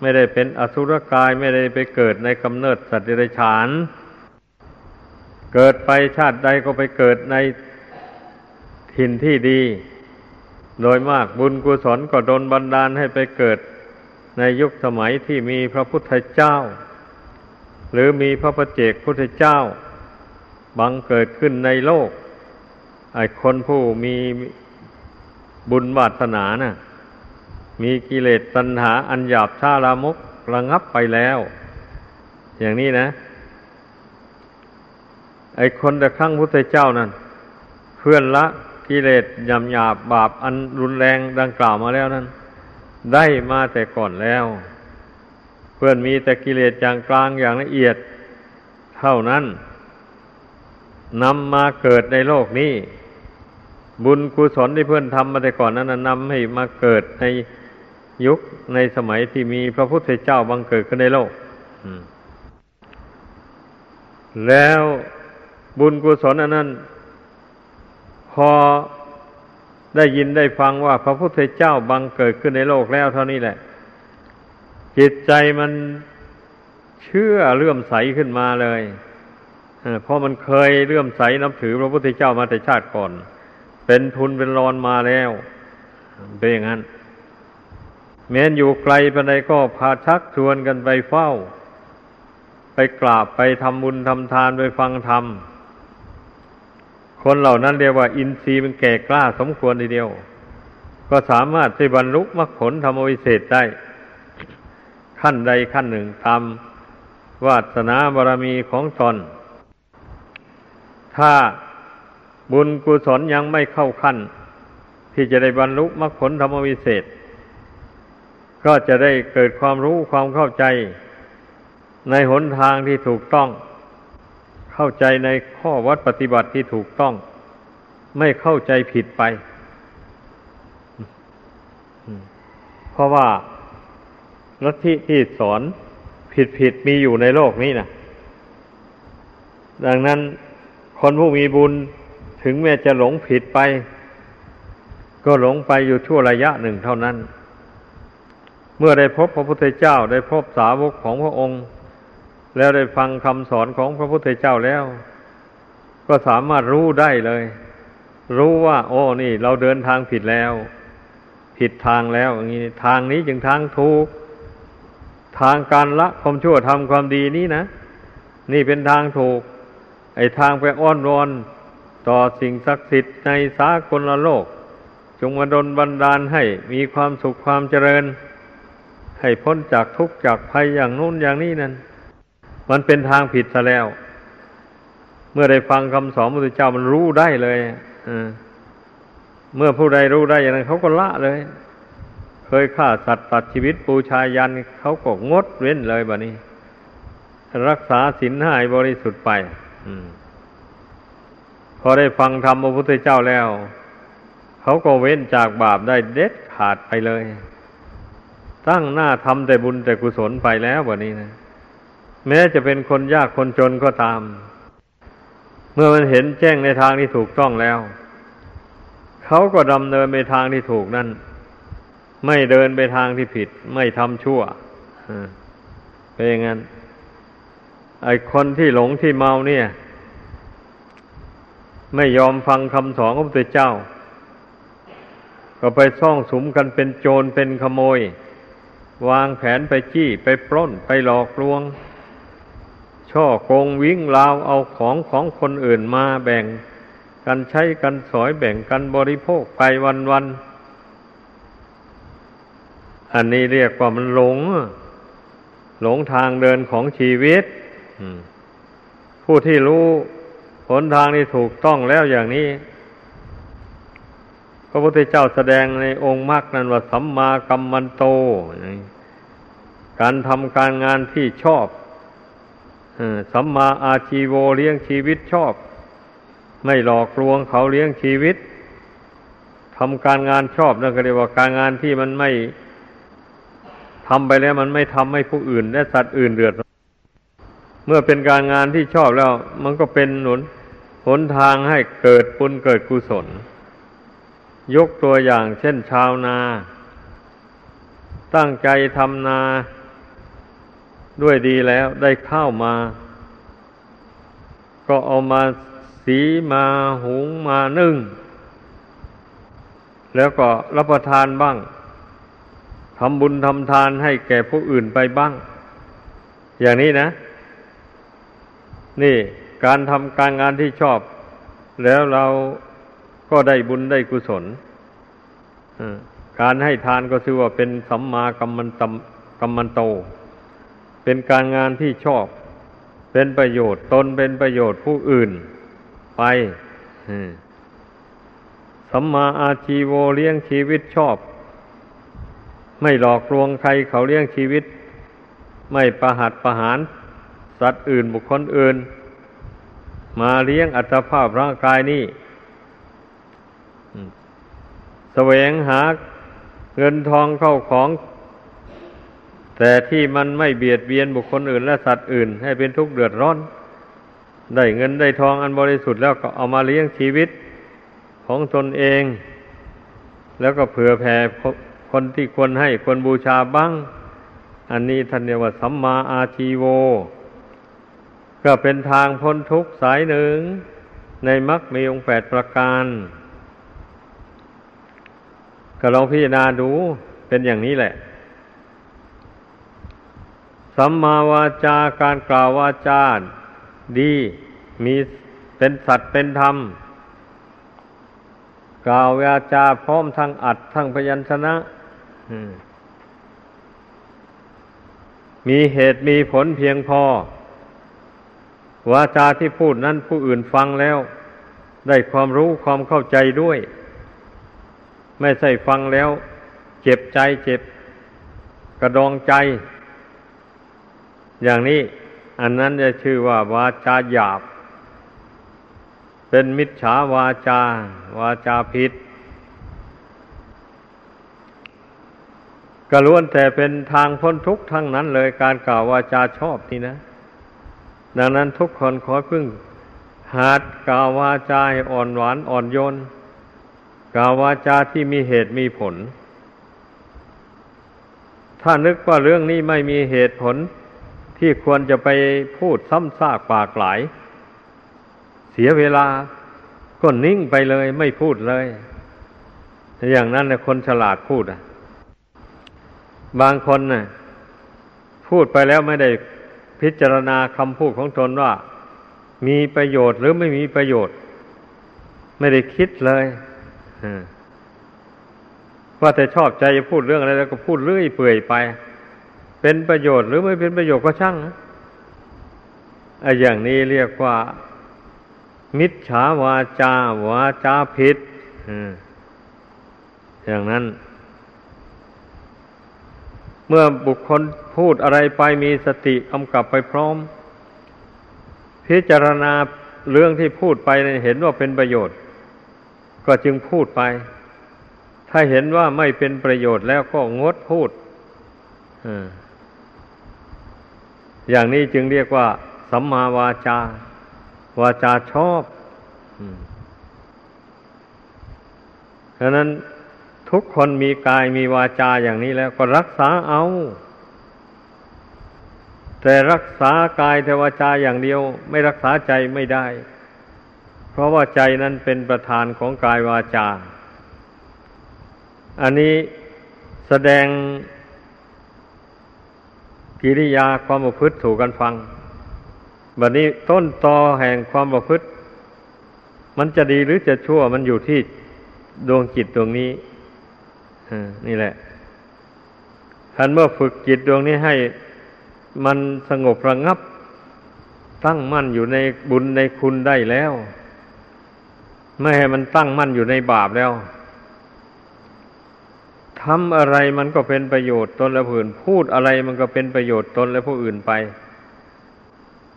ไม่ได้เป็นอสุรกายไม่ได้ไปเกิดในกำเนิดสัตว์เดรัจฉานเกิดไปชาติใดก็ไปเกิดในถิ่นที่ดีโดยมากบุญกุศลก็ดลบันดาลให้ไปเกิดในยุคสมัยที่มีพระพุทธเจ้าหรือมีพระปัจเจกพุทธเจ้าบังเกิดขึ้นในโลกไอ้คนผู้มีบุญวาสนาน่ะมีกิเลสตัณหาอันหยาบช้าลามกระงับไปแล้วอย่างนี้นะไอ้คนแต่ครั้งพุทธเจ้านั่นเพื่อนละกิเลสหยาบบาปอันรุนแรงดังกล่าวมาแล้วนั้นได้มาแต่ก่อนแล้วเพื่อนมีแต่กิเลสอย่างกลางอย่างละเอียดเท่านั้นนำมาเกิดในโลกนี้บุญกุศลที่เพื่อนทำมาแต่ก่อนนั้นนำให้มาเกิดในยุคในสมัยที่มีพระพุทธเจ้าบังเกิดขึ้นในโลกแล้วบุญกุศลอันนั้นพอได้ยินได้ฟังว่าพระพุทธเจ้าบังเกิดขึ้นในโลกแล้วเท่านี้แหละจิตใจมันเชื่อเลื่อมใสขึ้นมาเลยเพราะมันเคยเลื่อมใสนับถือพระพุทธเจ้ามาแต่ชาติก่อนเป็นทุนเป็นรอนมาแล้วเป็นอย่างนั้นแม้นอยู่ไกลปานใดก็พาชักชวนกันไปเฝ้าไปกราบไปทำบุญทำทานไปฟังธรรมคนเหล่านั้นเรียกว่าอินทรีย์มันแก่กล้าสมควรทีเดียวก็สามารถที่บรรลุมรรคผลธรรมวิเศษได้ขั้นใดขั้นหนึ่งตามวาสนาบารมีของตนถ้าบุญกุศลยังไม่เข้าขั้นที่จะได้บรรลุมรรคผลธรรมวิเศษก็จะได้เกิดความรู้ความเข้าใจในหนทางที่ถูกต้องเข้าใจในข้อวัดปฏิบัติที่ถูกต้องไม่เข้าใจผิดไปเพราะว่าลัทธิที่สอนผิดมีอยู่ในโลกนี้นะดังนั้นคนผู้มีบุญถึงแม้จะหลงผิดไปก็หลงไปอยู่ชั่วระยะหนึ่งเท่านั้นเมื่อได้พบพระพุทธเจ้าได้พบสาวกของพระองค์แล้วได้ฟังคำสอนของพระพุทธเจ้าแล้วก็สามารถรู้ได้เลยรู้ว่าโอ้นี่เราเดินทางผิดแล้วผิดทางแล้วอย่างนี้ทางนี้จึงทางถูกทางการละความชั่วทำความดีนี้นะนี่เป็นทางถูกไอ้ทางไปอ้อนวอนต่อสิ่งศักดิ์สิทธิ์ในสากลโลกจงมาดลบันดาลให้มีความสุขความเจริญให้พ้นจากทุกข์จากภัยอย่างนู้นอย่างนี้นั่นมันเป็นทางผิดซะแล้วเมื่อได้ฟังคำสอนพระพุทธเจ้ามันรู้ได้เลยเมื่อผู้ใดรู้ได้อย่างนั้นเขาก็ละเลยเคยฆ่าสัตว์ตัดชีวิตปูชายันเขาก็งดเว้นเลยบัดนี้รักษาศีลให้บริสุทธิ์ไปพอได้ฟังธรรมพระพุทธเจ้าแล้วเขาก็เว้นจากบาปได้เด็ดขาดไปเลยตั้งหน้าทำแต่บุญแต่กุศลไปแล้วบัดนี้นะแม้จะเป็นคนยากคนจนก็ตามเมื่อมันเห็นแจ้งในทางที่ถูกต้องแล้วเขาก็ดำเนินไปทางที่ถูกนั่นไม่เดินไปทางที่ผิดไม่ทำชั่วเป็นอย่างนั้นไอ้คนที่หลงที่เมาเนี่ยไม่ยอมฟังคำสอนของพระพุทธเจ้าก็ไปซ่องสุมกันเป็นโจรเป็นขโมยวางแผนไปจี้ไปปล้นไปหลอกลวงช่อโกงวิ่งราวเอาของของคนอื่นมาแบ่งกันใช้กันสอยแบ่งกันบริโภคไปวันๆอันนี้เรียกว่ามันหลง หลงทางเดินของชีวิตผู้ที่รู้หนทางที่ถูกต้องแล้วอย่างนี้พระพุทธเจ้าแสดงในองค์มรรคนั้นว่าสัมมากัมมันโตการทำการงานที่ชอบสัมมาอาชีโวเลี้ยงชีวิตชอบไม่หลอกลวงเขาเลี้ยงชีวิตทำการงานชอบนั่นก็เรียกว่าการงานที่มันไม่ทำไปแล้วมันไม่ทำให้ผู้อื่นและสัตว์อื่นเดือดร้อนเมื่อเป็นการงานที่ชอบแล้วมันก็เป็นหนทางให้เกิดบุญเกิดกุศลยกตัวอย่างเช่นชาวนาตั้งใจทำนาด้วยดีแล้วได้ข้าวมาก็เอามาสีมาหุงมานึ่งแล้วก็รับประทานบ้างทำบุญทำทานให้แก่ผู้อื่นไปบ้างอย่างนี้นะนี่การทำการงานที่ชอบแล้วเราก็ได้บุญได้กุศลการให้ทานก็ชื่อว่าเป็นสัมมากัมมันโตเป็นการงานที่ชอบเป็นประโยชน์ตนเป็นประโยชน์ผู้อื่นไปสัมมาอาชีโวเลี้ยงชีวิตชอบไม่หลอกลวงใครเขาเลี้ยงชีวิตไม่ประหัตประหารสัตว์อื่นบุคคลอื่นมาเลี้ยงอัตภาพร่างกายนี้แสวงหาเงินทองเข้าของแต่ที่มันไม่เบียดเบียนบุคคลอื่นและสัตว์อื่นให้เป็นทุกข์เดือดร้อนได้เงินได้ทองอันบริสุทธิ์แล้วก็เอามาเลี้ยงชีวิตของตนเองแล้วก็เผื่อแผ่คนที่ควรให้ควรบูชาบ้างอันนี้ท่านเรียกว่าสัมมาอาชีโวก็เป็นทางพ้นทุกข์สายหนึ่งในมรรคมีองค์ 8 ประการก็ลองพิจารณาดูเป็นอย่างนี้แหละสัมมาวาจาการกล่าววาจาดีมีเป็นสัตว์เป็นธรรมกล่าววาจาพร้อมทั้งอัตทั้งพยัญชนะมีเหตุมีผลเพียงพอวาจาที่พูดนั้นผู้อื่นฟังแล้วได้ความรู้ความเข้าใจด้วยไม่ใช่ฟังแล้วเจ็บใจเจ็บกระดองใจอย่างนี้อันนั้นจะชื่อว่าวาจาหยาบเป็นมิจฉาวาจาวาจาผิดก็ล้วนแต่เป็นทางพ้นทุกข์ทั้งนั้นเลยการกล่าววาจาชอบนี่นะดังนั้นทุกคนขอพึ่งหัดกล่าววาจาให้อ่อนหวานอ่อนโยนกล่าววาจาที่มีเหตุมีผลถ้านึกว่าเรื่องนี้ไม่มีเหตุผลที่ควรจะไปพูดซ้ำซากปากหลายเสียเวลาก็นิ่งไปเลยไม่พูดเลยอย่างนั้นนะคนฉลาดพูดอ่ะบางคนน่ะพูดไปแล้วไม่ได้พิจารณาคำพูดของตนว่ามีประโยชน์หรือไม่มีประโยชน์ไม่ได้คิดเลยว่าแต่ชอบใจจะพูดเรื่องอะไรแล้วก็พูดเรื่อยเปื่อยไปเป็นประโยชน์หรือไม่เป็นประโยชน์ก็ช่างนะอย่างนี้เรียกว่ามิจฉาวาจาวาจาผิดอย่างนั้นเมื่อบุคคลพูดอะไรไปมีสติกำกับไปพร้อมพิจารณาเรื่องที่พูดไปเห็นว่าเป็นประโยชน์ก็จึงพูดไปถ้าเห็นว่าไม่เป็นประโยชน์แล้วก็งดพูดอย่างนี้จึงเรียกว่าสัมมาวาจาวาจาชอบฉะนั้นทุกคนมีกายมีวาจาอย่างนี้แล้วก็รักษาเอาแต่รักษากายแต่วาจาอย่างเดียวไม่รักษาใจไม่ได้เพราะว่าใจนั้นเป็นประธานของกายวาจาอันนี้แสดงกิริยาความประพฤติถูกกันฟังบัดนี้ต้นตอแห่งความประพฤติมันจะดีหรือจะชั่วมันอยู่ที่ดวงจิตดวงนี้นี่แหละท่านเมื่อฝึกจิตดวงนี้ให้ มันสงบระงับตั้งมั่นอยู่ในบุญในคุณได้แล้วไม่ให้มันตั้งมั่นอยู่ในบาปแล้วทำอะไรมันก็เป็นประโยชน์ตนและผู้อื่นพูดอะไรมันก็เป็นประโยชน์ตนและผู้อื่นไป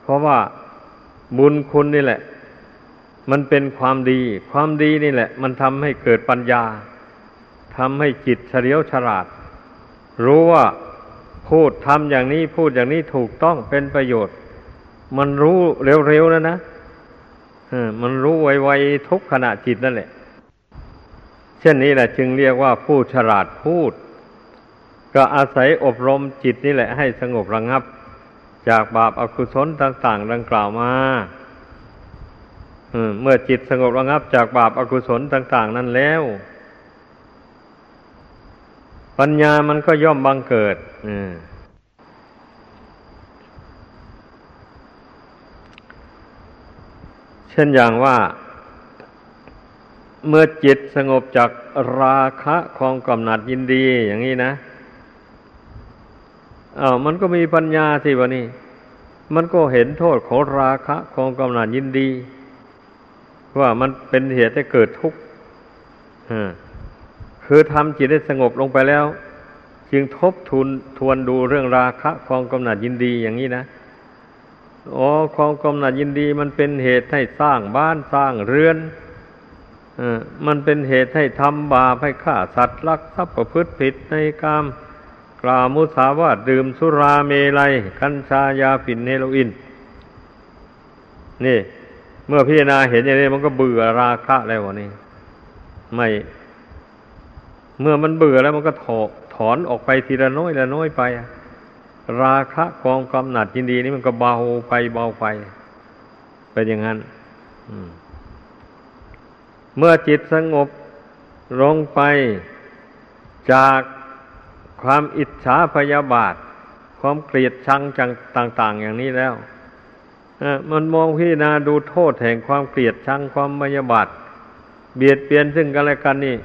เพราะว่าบุญคุณนี่แหละมันเป็นความดีความดีนี่แหละมันทำให้เกิดปัญญาทำให้จิตเฉลียวฉลาดรู้ว่าพูดทำอย่างนี้พูดอย่างนี้ถูกต้องเป็นประโยชน์มันรู้เร็วๆแล้วนะมันรู้ไวๆทุกขณะจิตนั่นแหละเช่นนี้แหละจึงเรียกว่าผู้ฉลาดพูดก็อาศัยอบรมจิตนี่แหละให้สงบระงับจากบาปอกุศลต่างๆดังกล่าวมาเมื่อจิตสงบระงับจากบาปอกุศลต่างๆนั้นแล้วปัญญามันก็ย่อมบังเกิดเช่นอย่างว่าเมื่อจิตสงบจากราคะความกำหนัดยินดีอย่างนี้นะมันก็มีปัญญาสิวะนี่มันก็เห็นโทษของราคะความกำหนัดยินดีว่ามันเป็นเหตุให้เกิดทุกข์คือทำจิตให้สงบลงไปแล้วจึงทบทวนดูเรื่องราคะความกำหนัดยินดีอย่างนี้นะความกำหนัดยินดีมันเป็นเหตุให้สร้างบ้านสร้างเรือนมันเป็นเหตุให้ทำบาปให้ฆ่าสัตว์ลักทรัพย์ประพฤติผิดในกามกล่าวมุสาวาทดื่มสุราเมลัยกัญชายาฝิ่นเฮโรอีนนี่เมื่อพิจารณาเห็นอย่างนี้มันก็เบื่อราคะแล้ววะนี่ไม่เมื่อมันเบื่อแล้วมันก็ถอนออกไปทีละน้อยไปราคะความกำหนัดยินดีนี่มันก็เบาไปเป็นอย่างนั้นเมื่อจิตสงบลงไปจากความอิจฉาพยาบาทความเกลียดชังต่างๆอย่างนี้แล้วมันมองพิจารณาดูโทษแห่งความเกลียดชังความพยาบาทเบียดเบียนซึ่งกันและกันนี่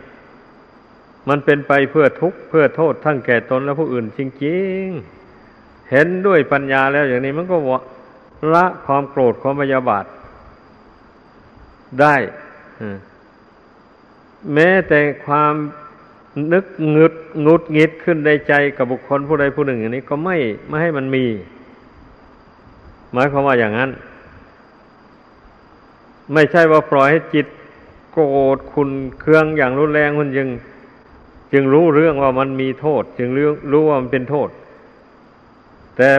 มันเป็นไปเพื่อทุกข์เพื่อโทษทั้งแก่ตนและผู้อื่นจริงๆเห็นด้วยปัญญาแล้วอย่างนี้มันก็ละความโกรธความพยาบาทได้แม้แต่ความนึกงุดงิดขึ้นในใจกับบุคคลผู้ใดผู้หนึ่งอย่างนี้ก็ไม่ให้มันมีหมายความว่าอย่างนั้นไม่ใช่ว่าปล่อยให้จิตโกรธขุ่นเคืองอย่างรุนแรงมันจึงรู้เรื่องว่ามันมีโทษจึงรู้ว่ามันเป็นโทษแต่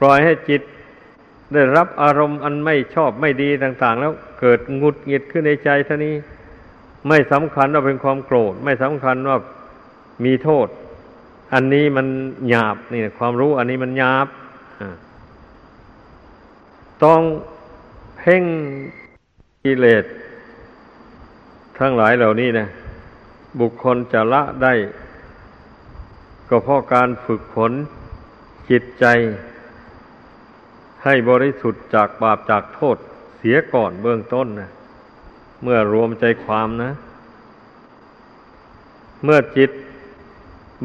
ปล่อยให้จิตได้รับอารมณ์อันไม่ชอบไม่ดีต่างๆแล้วเกิดหงุดหงิดขึ้นในใจเท่านี้ไม่สำคัญว่าเป็นความโกรธไม่สำคัญว่ามีโทษอันนี้มันหยาบนี่ความรู้อันนี้มันหยาบต้องเพ่งกิเลสทั้งหลายเหล่านี้นะบุคคลจะละได้ก็เพราะการฝึกฝนจิตใจให้บริสุทธิ์จากบาปจากโทษเสียก่อนเบื้องต้นนะเมื่อรวมใจความนะเมื่อจิต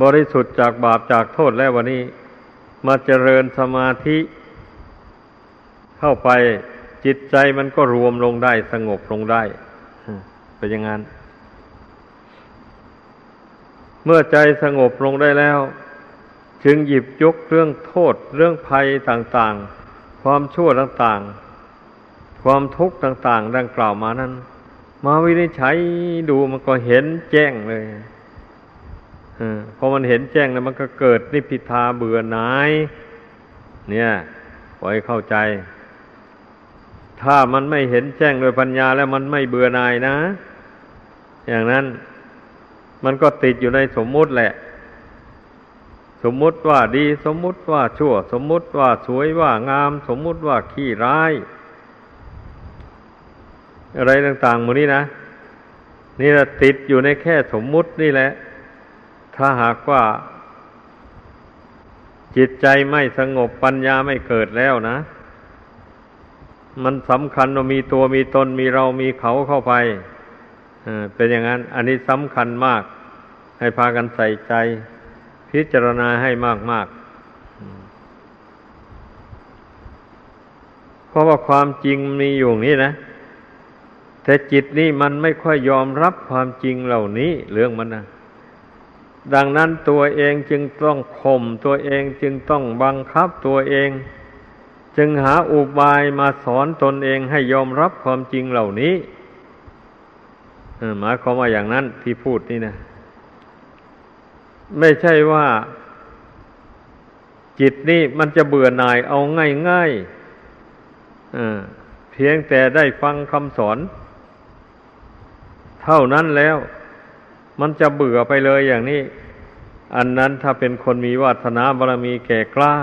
บริสุทธิ์จากบาปจากโทษแล้ววันนี้มาเจริญสมาธิเข้าไปจิตใจมันก็รวมลงได้สงบลงได้เป็นอย่างนั้นเมื่อใจสงบลงได้แล้วจึงหยิบยกเรื่องโทษเรื่องภัยต่างๆความชั่วต่างๆความทุกข์ต่างๆดังกล่าวมานั้นมาวินิจฉัยดูมันก็เห็นแจ้งเลยพอมันเห็นแจ้งแล้วมันก็เกิดนิพพิทาเบื่อหน่ายเนี่ยขอให้เข้าใจถ้ามันไม่เห็นแจ้งโดยปัญญาแล้วมันไม่เบื่อหน่ายนะอย่างนั้นมันก็ติดอยู่ในสมมุติแหละสมมุติว่าดีสมมุติว่าชั่วสมมุติว่าสวยว่างามสมมุติว่าขี้ร้ายอะไรต่างๆหมดนี้นะนี่ละติดอยู่ในแค่สมมุตินี่แหละถ้าหากว่าจิตใจไม่สงบปัญญาไม่เกิดแล้วนะมันสำคัญว่ามีตัวมีตนมีเรามีเขาเข้าไปเป็นอย่างนั้นอันนี้สำคัญมากให้พากันใส่ใจพิจารณาให้มาก เพราะว่าความจริงมีอยู่นี่นะแต่จิตนี่มันไม่ค่อยยอมรับความจริงเหล่านี้เรื่องมันนะดังนั้นตัวเองจึงต้องข่มตัวเองจึงต้องบังคับตัวเองจึงหาอุบายมาสอนตนเองให้ยอมรับความจริงเหล่านี้หมายความว่าอย่างนั้นที่พูดนี่นะไม่ใช่ว่าจิตนี่มันจะเบื่อหน่ายเอาง่ายๆเพียงแต่ได้ฟังคำสอนเท่านั้นแล้วมันจะเบื่อไปเลยอย่างนี้อันนั้นถ้าเป็นคนมีวาสนาบารมีแก่กล้า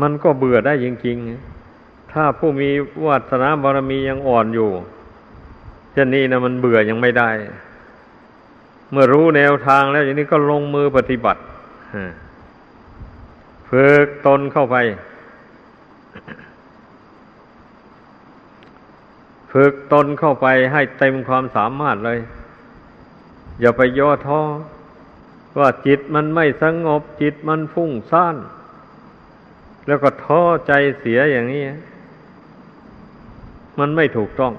มันก็เบื่อได้จริงๆถ้าผู้มีวาสนาบารมียังอ่อนอยู่เช่นนี้นะมันเบื่อยังไม่ได้เมื่อรู้แนวทางแล้วอย่างนี้ก็ลงมือปฏิบัติฝึกตนเข้าไปฝึกตนเข้าไปให้เต็มความสามารถเลยอย่าไปย่อท้อว่าจิตมันไม่สงบจิตมันฟุ้งซ่านแล้วก็ท้อใจเสียอย่างนี้มันไม่ถูกต้อง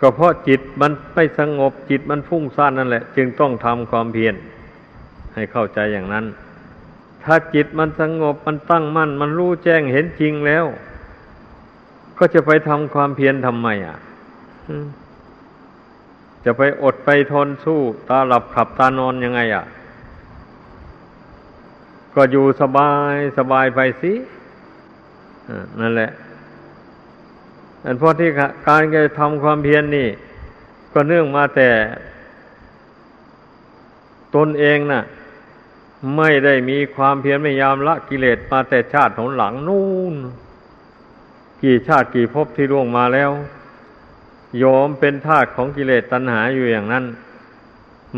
ก็เพราะจิตมันไม่สงบจิตมันฟุ้งซ่านนั่นแหละจึงต้องทำความเพียรให้เข้าใจอย่างนั้นถ้าจิตมันสงบมันตั้งมั่นมันรู้แจ้งเห็นจริงแล้วก็จะไปทำความเพียรทำไมอ่ะจะไปอดไปทนสู้ตาหลับขับตานอนยังไงอ่ะก็อยู่สบายสบายไปสินั่นแหละอันเพราะที่การจะทำความเพียร นี่ก็เนื่องมาแต่ตนเองน่ะไม่ได้มีความเพียรพยายามละกิเลสมาแต่ชาติหนหลังนู่นกี่ชาติกี่ภพที่ล่วงมาแล้วยอมเป็นทาสของกิเลสตัณหาอยู่อย่างนั้น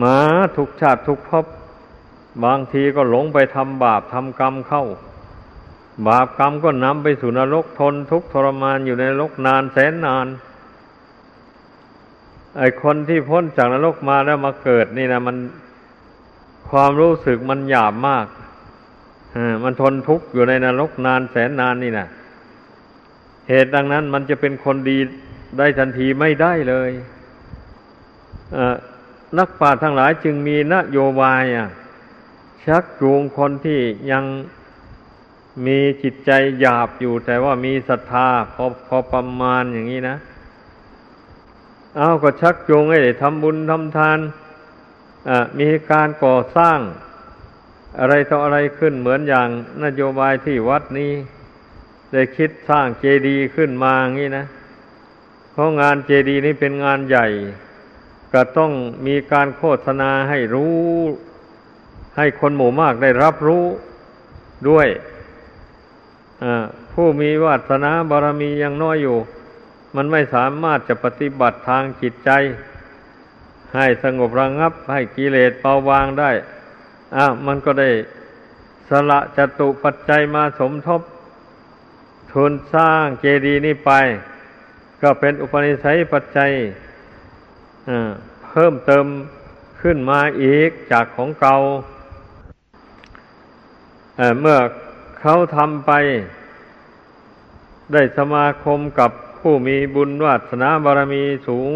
มาทุกชาติทุกภพบางทีก็หลงไปทำบาปทำกรรมเข้าบาปกรรมก็นำไปสู่นรกทนทุกข์ทรมานอยู่ในนรกนานแสนนานไอ้คนที่พ้นจากนรกมาแล้วมาเกิดนี่นะมันความรู้สึกมันหยาบมากมันทนทุกข์อยู่ในนรกนานแสนนานนี่นะเหตุดังนั้นมันจะเป็นคนดีได้ทันทีไม่ได้เลยนักปราชญ์ทั้งหลายจึงมีนโยบายชักจูงคนที่ยังมีจิตใจหยาบอยู่แต่ว่ามีศรัทธาพอประมาณอย่างนี้นะเอาก็ชักจูงให้ได้ทำบุญทำทานมีการก่อสร้างอะไรต่ออะไรขึ้นเหมือนอย่างนโยบายที่วัดนี้ได้คิดสร้างเจดีย์ขึ้นมาอย่างนี้นะเพราะงานเจดีย์นี้เป็นงานใหญ่ก็ต้องมีการโฆษณาให้รู้ให้คนหมู่มากได้รับรู้ด้วยผู้มีวาสนาบารมียังน้อยอยู่มันไม่สามารถจะปฏิบัติทางจิตใจให้สงบระงับให้กิเลสเบาบางได้มันก็ได้สละจตุปัจจัยมาสมทบทุนสร้างเจดีย์นี้ไปก็เป็นอุปนิสัยปัจจัยเพิ่มเติมขึ้นมาอีกจากของเก่าเมื่อเขาทำไปได้สมาคมกับผู้มีบุญวาสนาบารมีสูง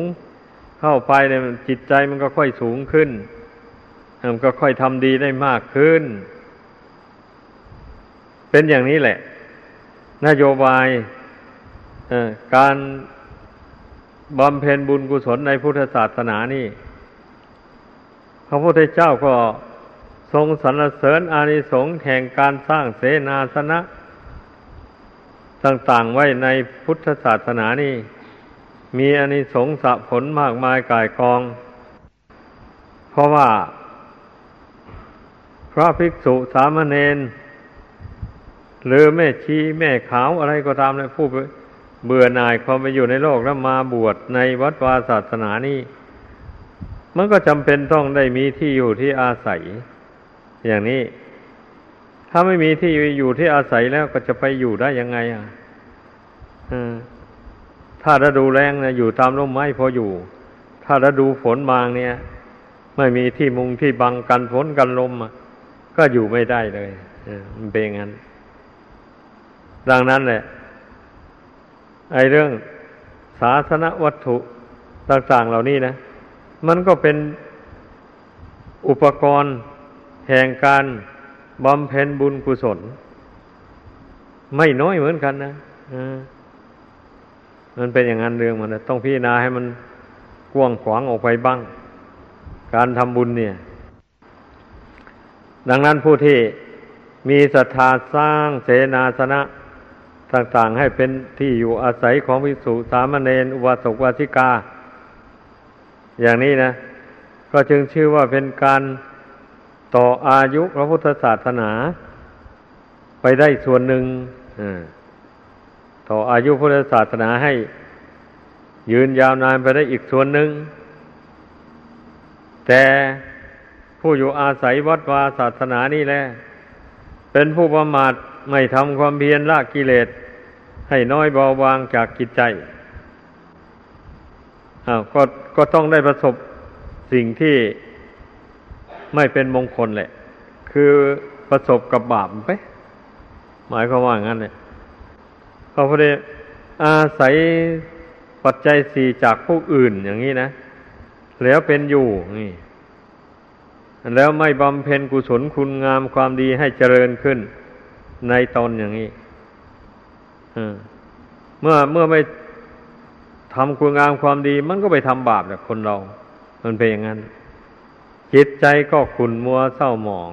เข้าไปเนี่ยจิตใจมันก็ค่อยสูงขึ้นมันก็ค่อยทำดีได้มากขึ้นเป็นอย่างนี้แหละนโยบายการบำเพ็ญบุญกุศลในพุทธศาสนานี่พระพุทธเจ้าก็ทรงสรรเสริญอานิสงส์แห่งการสร้างเสนาสนะต่างๆไว้ในพุทธศาสนานี่มีอานิสงส์สะผลมากมายก่ายกองเพราะว่าพระภิกษุสามเณรหรือแม่ชีแม่ขาวอะไรก็ตามเลยผู้เบื่อหน่ายความไปอยู่ในโลกแล้วมาบวชในวัดวาศาสนานี่มันก็จำเป็นต้องได้มีที่อยู่ที่อาศัยอย่างนี้ถ้าไม่มีที่อยู่ที่อาศัยแล้วก็จะไปอยู่ได้ยังไงถ้าฤดูแล้งนะอยู่ตามร่มไม้พออยู่ถ้าฤดูฝนมาเนี่ยไม่มีที่มุงที่บังกันฝนกันลมก็อยู่ไม่ได้เลยมันเป็นงั้น ดังนั้นแหละไอ้เรื่องศาสนวัตถุต่างๆเหล่านี้นะมันก็เป็นอุปกรณ์แห่งการบำเพ็ญบุญกุศลไม่น้อยเหมือนกันนะมันเป็นอย่างนั้นเรื่องมันต้องพิจารณาให้มันกว้างขวางออกไปบ้างการทำบุญเนี่ยดังนั้นผู้ที่มีศรัทธาสร้างเสนาสนะต่างๆให้เป็นที่อยู่อาศัยของภิกษุสามเณรอุบาสกอุบาสิกาอย่างนี้นะก็จึงชื่อว่าเป็นการต่ออายุพระพุทธศาสนาไปได้ส่วนหนึ่งต่ออายุพุทธศาสนาให้ยืนยาวนานไปได้อีกส่วนหนึ่งแต่ผู้อยู่อาศัยวัดวาศาสนานี่แหละเป็นผู้ประมาทไม่ทำความเพียรละกิเลสให้น้อยเบาบางจากกิจใจก็ต้องได้ประสบสิ่งที่ไม่เป็นมงคลแหละคือประสบกับบาปไปหมายความว่างั้นแหละเขาพอได้อาศัยปัจจัยสี่จากผู้อื่นอย่างนี้นะแล้วเป็นอยู่นี่แล้วไม่บำเพ็ญกุศลคุณงามความดีให้เจริญขึ้นในตนอย่างนี้เมื่อไม่ทำคุณงามความดีมันก็ไปทำบาปแหละคนเรามันเป็นอย่างนั้นจิตใจก็ขุ่นมัวเศร้าหมอง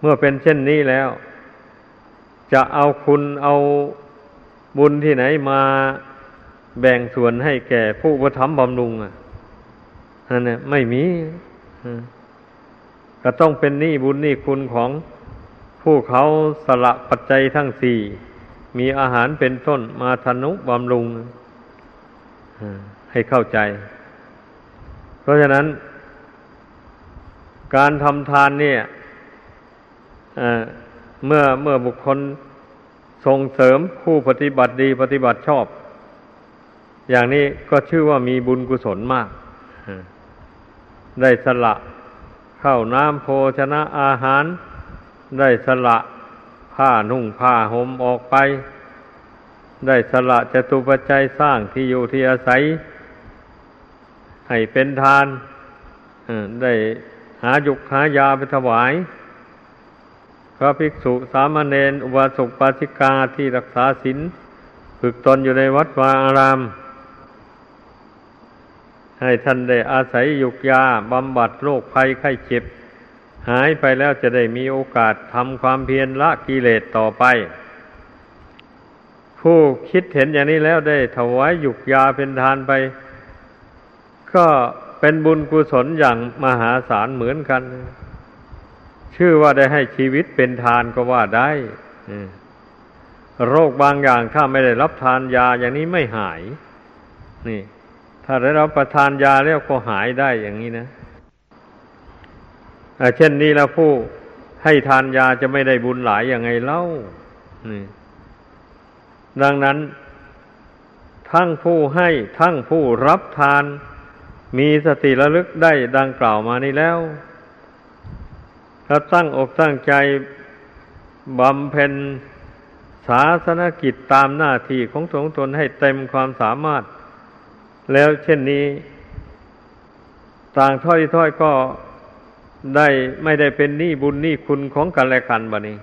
เมื่อเป็นเช่นนี้แล้วจะเอาคุณเอาบุญที่ไหนมาแบ่งส่วนให้แก่ผู้ประทับบำรุงนั่นแหละไม่มีก็ต้องเป็นหนี้บุญหนี้คุณของผู้เขาสละปัจจัยทั้งสี่มีอาหารเป็นต้นมาทนุบำรุงให้เข้าใจเพราะฉะนั้นการทำทานเนี่ยเมื่อบุคคลส่งเสริมผู้ปฏิบัติดีปฏิบัติชอบอย่างนี้ก็ชื่อว่ามีบุญกุศลมากได้สละข้าวน้ำโภชนะอาหารได้สละผ้านุ่งผ้าห่มออกไปได้สละจตุปัจจัยสร้างที่อยู่ที่อาศัยให้เป็นทานได้หาหยุกหายาไปถวายพระภิกษุสามเณรอุบาสกอุบาสิกาที่รักษาศีลฝึกตนอยู่ในวัดวาอารามให้ท่านได้อาศัยหยุกยาบำบัดโรคภัยไข้เจ็บหายไปแล้วจะได้มีโอกาสทำความเพียรละกิเลสต่อไปผู้คิดเห็นอย่างนี้แล้วได้ถวายหยุกยาเป็นทานไปก็เป็นบุญกุศลอย่างมหาศาลเหมือนกันชื่อว่าได้ให้ชีวิตเป็นทานก็ว่าได้โรคบางอย่างถ้าไม่ได้รับทานยาอย่างนี้ไม่หายนี่ถ้าได้รับประทานยาแล้วก็หายได้อย่างนี้นะเช่นนี้แล้วผู้ให้ทานยาจะไม่ได้บุญหลายยังไงเล่านี่ดังนั้นทั้งผู้ให้ทั้งผู้รับทานมีสติระลึกได้ดังกล่าวมานี้แล้วถ้าตั้งอกตั้งใจบำเพ็ญศาสนกิจตามหน้าที่ของสงฆ์ตนให้เต็มความสามารถแล้วเช่นนี้ต่างถ้อยก็ได้ไม่ได้เป็นหนี้บุญหนี้คุณของกันและกันบัดนี้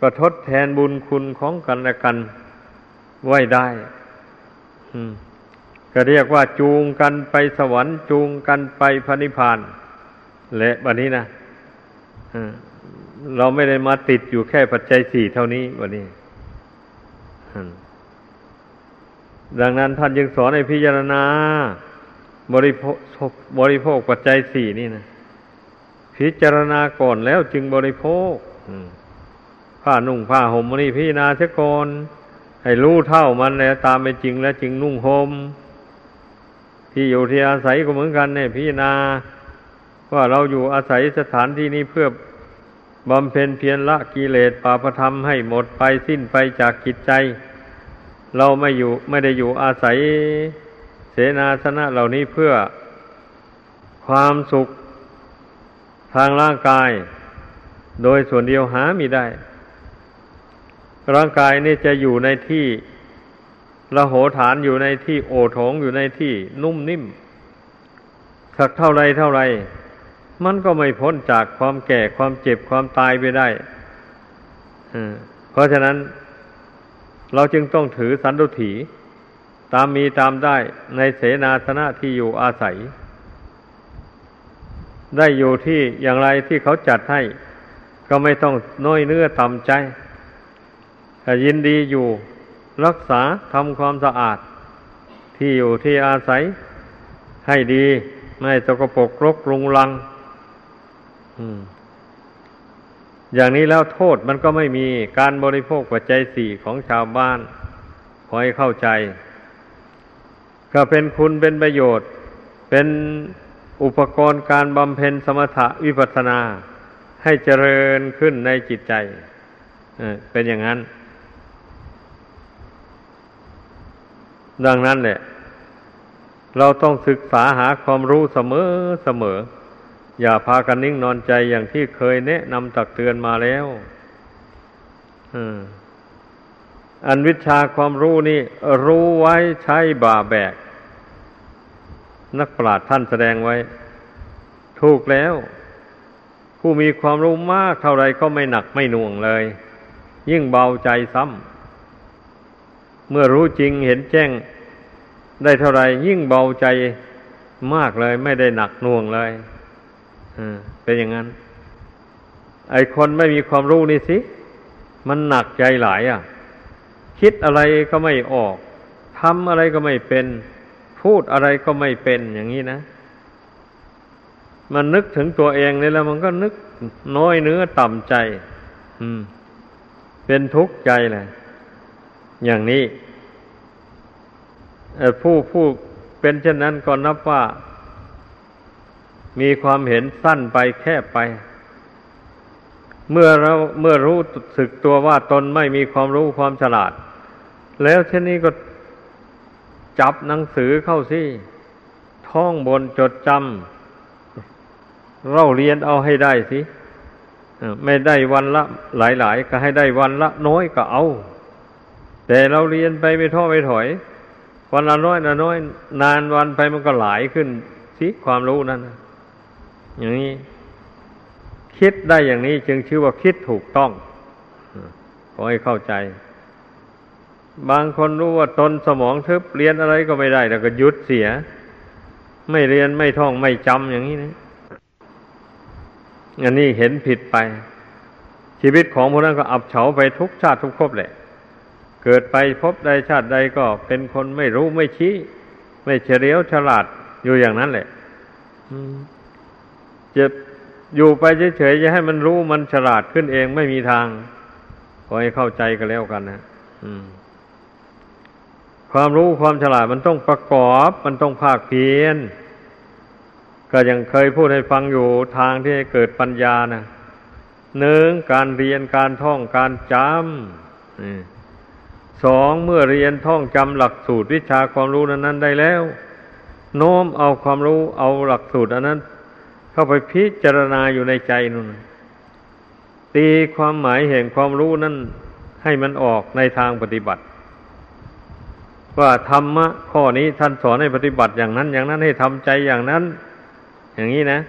ก็ทดแทนบุญคุณของกันและกันไว้ได้ก็เรียกว่าจูงกันไปสวรรค์จูงกันไปพระนิพพานและบัดนี้นะเราไม่ได้มาติดอยู่แค่ปัจจัย4เท่านี้บัดนี้ดังนั้นท่านยังสอนให้พิจารณาบริโภคปัจจัย4นี่นะพิจารณาก่อนแล้วจึงบริโภคผ้านุ่งผ้าห่มนี่พิจารณาเสียก่อนให้รู้เท่ามันแล้วตามเป็นจริงแล้วจึงนุ่งห่มที่อยู่ที่อาศัยก็เหมือนกันเนี่ยพิจารณาว่าเราอยู่อาศัยสถานที่นี้เพื่อบำเพ็ญเพียรละกิเลสปาปธรรมให้หมดไปสิ้นไปจากจิตใจเราไม่ได้อยู่อาศัยเสนาสนะเหล่านี้เพื่อความสุขทางร่างกายโดยส่วนเดียวหามิได้ ร่างกายนี่จะอยู่ในที่ละโหฐานอยู่ในที่โอโถงอยู่ในที่นุ่มนิ่มสักเท่าไรเท่าไรมันก็ไม่พ้นจากความแก่ความเจ็บความตายไปได้เพราะฉะนั้นเราจึงต้องถือสันตุถีตามมีตามได้ในเสนาสนะที่อยู่อาศัยได้อยู่ที่อย่างไรที่เขาจัดให้ก็ไม่ต้องน้อยเนื้อต่ำใจยินดีอยู่รักษาทำความสะอาดที่อยู่ที่อาศัยให้ดีไม่สกปรกรกรุงรังอย่างนี้แล้วโทษมันก็ไม่มีการบริโภคปัจจัยสี่ของชาวบ้านขอให้เข้าใจก็เป็นคุณเป็นประโยชน์เป็นอุปกรณ์การบำเพ็ญสมถะวิปัสสนาให้เจริญขึ้นในจิตใจเป็นอย่างนั้นดังนั้นแหละเราต้องศึกษาหาความรู้เสมอเสมออย่าพากันนิ่งนอนใจอย่างที่เคยแนะนำตักเตือนมาแล้วอันวิชาความรู้นี่รู้ไว้ใช้บ่าแบกนักปราชญ์ท่านแสดงไว้ถูกแล้วผู้มีความรู้มากเท่าไรก็ไม่หนักไม่หน่วงเลยยิ่งเบาใจซ้ำเมื่อรู้จริงเห็นแจ้งได้เท่าไรยิ่งเบาใจมากเลยไม่ได้หนักหน่วงเลยเป็นอย่างนั้นไอ้คนไม่มีความรู้นี่สิมันหนักใจหลายอ่ะคิดอะไรก็ไม่ออกทำอะไรก็ไม่เป็นพูดอะไรก็ไม่เป็นอย่างนี้นะมันนึกถึงตัวเองนี่แล้วมันก็นึกน้อยเนื้อต่ำใจเป็นทุกข์ใจเลยอย่างนี้ผู้เป็นเช่นนั้นก็นับว่ามีความเห็นสั้นไปแคบไปเมื่อรู้สึกตัวว่าตนไม่มีความรู้ความฉลาดแล้วเช่นนี้ก็จับหนังสือเข้าสิท่องบนจดจำเราเรียนเอาให้ได้สิไม่ได้วันละหลายๆก็ให้ได้วันละน้อยก็เอาแต่เราเรียนไปไม่ท้อไม่ถอยวันละน้อยละน้อยนานวันไปมันก็หลายขึ้นสิความรู้นั่นอย่างนี้คิดได้อย่างนี้จึงชื่อว่าคิดถูกต้องขอให้เข้าใจบางคนรู้ว่าตนสมองทึบเรียนอะไรก็ไม่ได้แล้วก็หยุดเสียไม่เรียนไม่ท่องไม่จำอย่างนี้นะอันนี้เห็นผิดไปชีวิตของพวกนั้นก็อับเฉาไปทุกชาติทุกภพแหละเกิดไปพบใดชาติใดก็เป็นคนไม่รู้ไม่ชี้ไม่เฉลียวฉลาดอยู่อย่างนั้นแหละจะอยู่ไปเฉยๆจะให้มันรู้มันฉลาดขึ้นเองไม่มีทางขอให้เข้าใจกันแล้วกันนะความรู้ความฉลาดมันต้องประกอบมันต้องภาคเพียรก็ยังเคยพูดให้ฟังอยู่ทางที่ให้เกิดปัญญานะหนึ่งการเรียนการท่องการจำสองเมื่อเรียนท่องจำหลักสูตรวิชาความรู้นั้นได้แล้วโน้มเอาความรู้เอาหลักสูตรอันนั้นเข้าไปพิจารณาอยู่ในใจนู่นตีความหมายแห่งความรู้นั้นให้มันออกในทางปฏิบัติว่าธรรมะข้อนี้ท่านสอนให้ปฏิบัติอย่างนั้นอย่างนั้นให้ทำใจอย่างนั้นอย่างนี้นะ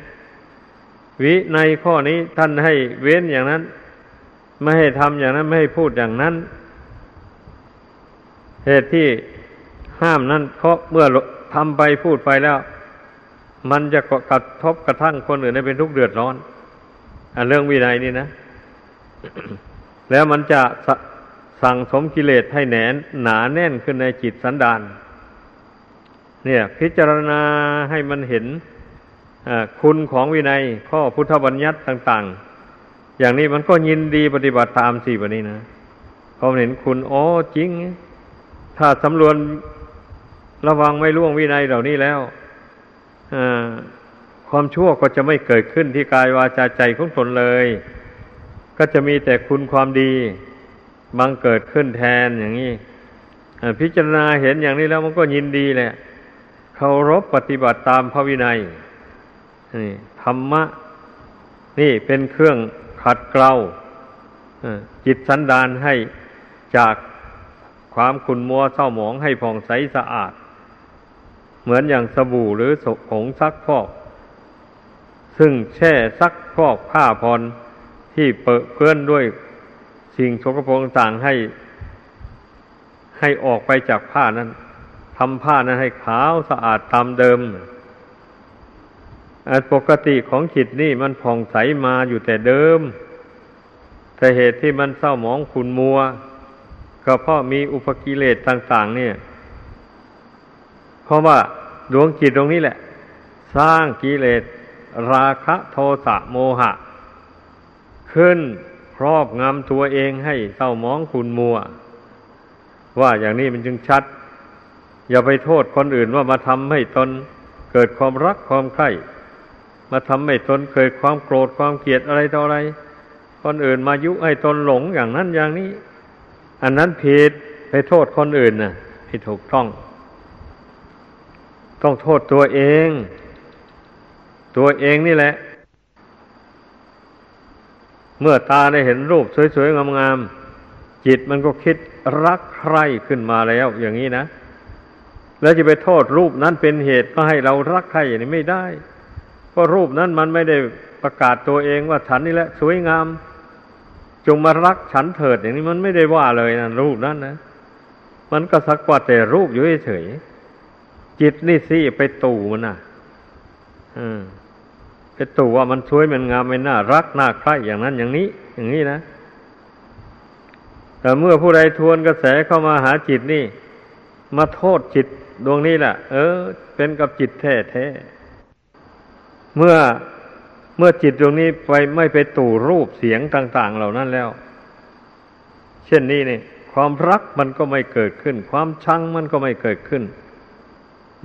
วินัยข้อนี้ท่านให้เว้นอย่างนั้นไม่ให้ทำอย่างนั้นไม่ให้พูดอย่างนั้นเหตุที่ห้ามนั้นเพราะเมื่อทำไปพูดไปแล้วมันจะกระทบกระทั่งคนอื่นให้เป็นทุกข์เดือดร้อนเรื่องวินัยนี่นะ แล้วมันจะสั่งสมกิเลสให้แน่นหนาแน่นขึ้นในจิตสันดานเนี่ยพิจารณาให้มันเห็นคุณของวินัยข้อพุทธบัญญัติต่างๆอย่างนี้มันก็ยินดีปฏิบัติตามสิบัดนี้นะพอเห็นคุณอ๋อจริงถ้าสำรวมระวังไม่ล่วงวินัยเหล่านี้แล้วความชั่วก็จะไม่เกิดขึ้นที่กายวาจาใจของตนเลยก็จะมีแต่คุณความดีบังเกิดขึ้นแทนอย่างนี้พิจารณาเห็นอย่างนี้แล้วมันก็ยินดีแหละเคารพปฏิบัติตามพระวินัยนี่ธรรมะนี่เป็นเครื่องขัดเกลาจิตสันดานให้ จากความขุ่นมัวเศร้าหมองให้ผ่องใสสะอาดเหมือนอย่างสบู่หรือผงซักฟอกซึ่งแช่ซักฟอกผ้าพรที่เปื้อนด้วยสิ่งสกปรกต่างให้ออกไปจากผ้านั้นทำผ้านั้นให้ขาวสะอาดตามเดิมปกติของจิตนี่มันผ่องใสมาอยู่แต่เดิมแต่เหตุที่มันเศร้าหมองขุ่นมัวก็เพราะมีอุปกิเลสต่างๆเนี่ยเพราะว่าดวงจิตตรงนี้แหละสร้างกิเลสราคะโทสะโมหะขึ้นครอบงำตัวเองให้เศร้าหมองขุ่นมัวว่าอย่างนี้มันจึงชัดอย่าไปโทษคนอื่นว่ามาทำให้ตนเกิดความรักความใคร่มาทำให้ตนเกิดความโกรธความเกลียดอะไรต่ออะไรคนอื่นมายุให้ตนหลงอย่างนั้นอย่างนี้อันนั้นผิดไปโทษคนอื่นน่ะให้ถูกต้องต้องโทษตัวเองตัวเองนี่แหละเมื่อตาได้เห็นรูปสวยๆงามๆจิตมันก็คิดรักใคร่ขึ้นมาแล้วอย่างนี้นะแล้วจะไปโทษรูปนั้นเป็นเหตุก็ให้เรารักใคร่อย่างนี้ไม่ได้เพราะรูปนั้นมันไม่ได้ประกาศตัวเองว่าฉันนี่แหละสวยงามจงมารักฉันเถิดอย่างนี้มันไม่ได้ว่าเลยนะรูปนั้นนะมันก็สักว่าแต่รูปอยู่เฉยจิตนี่สิไปตู่มันนะไปตู่ว่ามันสวยมันงามมันน่ารักน่าใคร่อย่างนั้นอย่างนี้อย่างนี้นะแต่เมื่อผู้ใดทวนกระแสเข้ามาหาจิตนี่มาโทษจิตดวงนี้แหละเป็นกับจิตแท้ๆเมื่อจิตดวงนี้ไปไม่ไปตู่รูปเสียงต่างๆเหล่านั้นแล้วเช่นนี้นี่ความรักมันก็ไม่เกิดขึ้นความชังมันก็ไม่เกิดขึ้น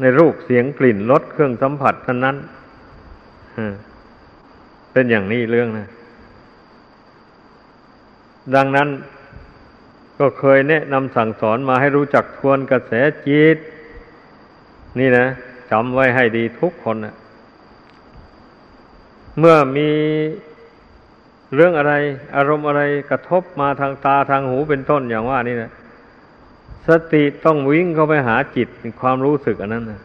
ในรูปเสียงกลิ่นรสเครื่องสัมผัสนั้นเป็นอย่างนี้เรื่องนะดังนั้นก็เคยแนะนำสั่งสอนมาให้รู้จักทวนกระแสจิตนี่นะจำไว้ให้ดีทุกคนนะเมื่อมีเรื่องอะไรอารมณ์อะไรกระทบมาทางตาทางหูเป็นต้นอย่างว่านี่นะสติต้องวิ่งเข้าไปหาจิตความรู้สึกอันนั้นนะ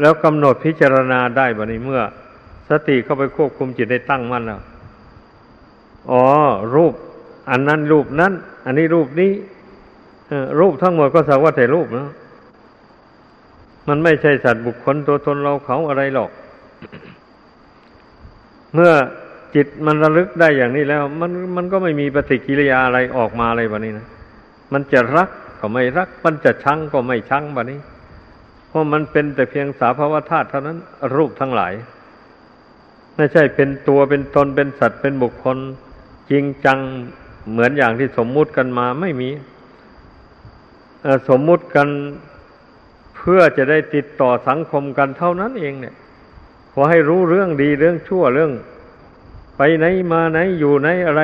แล้วกำหนดพิจารณาได้บัดนี้เมื่อสติเข้าไปควบคุมจิตได้ตั้งมั่นแล้วอ๋อรูปอันนั้นรูปนั้นอันนี้รูปนี้รูปทั้งหมดก็สักว่าแต่รูปนะมันไม่ใช่สัตว์บุคคลตัวตนเราเขาอะไรหรอก เมื่อจิตมันระลึกได้อย่างนี้แล้วมันก็ไม่มีปฏิกิริยาอะไรออกมาอะไรแบบนี้นะมันจะรักก็ไม่รักมันจะชังก็ไม่ชังแบบนี้เพราะมันเป็นแต่เพียงสภาวะธาตุเท่านั้นรูปทั้งหลายไม่ใช่เป็นตัวเป็นตนเป็นสัตว์เป็นบุคคลจริงจังเหมือนอย่างที่สมมุติกันมาไม่มีสมมุติกันเพื่อจะได้ติดต่อสังคมกันเท่านั้นเองเนี่ยขอให้รู้เรื่องดีเรื่องชั่วเรื่องไปไหนมาไหนอยู่ไหนอะไร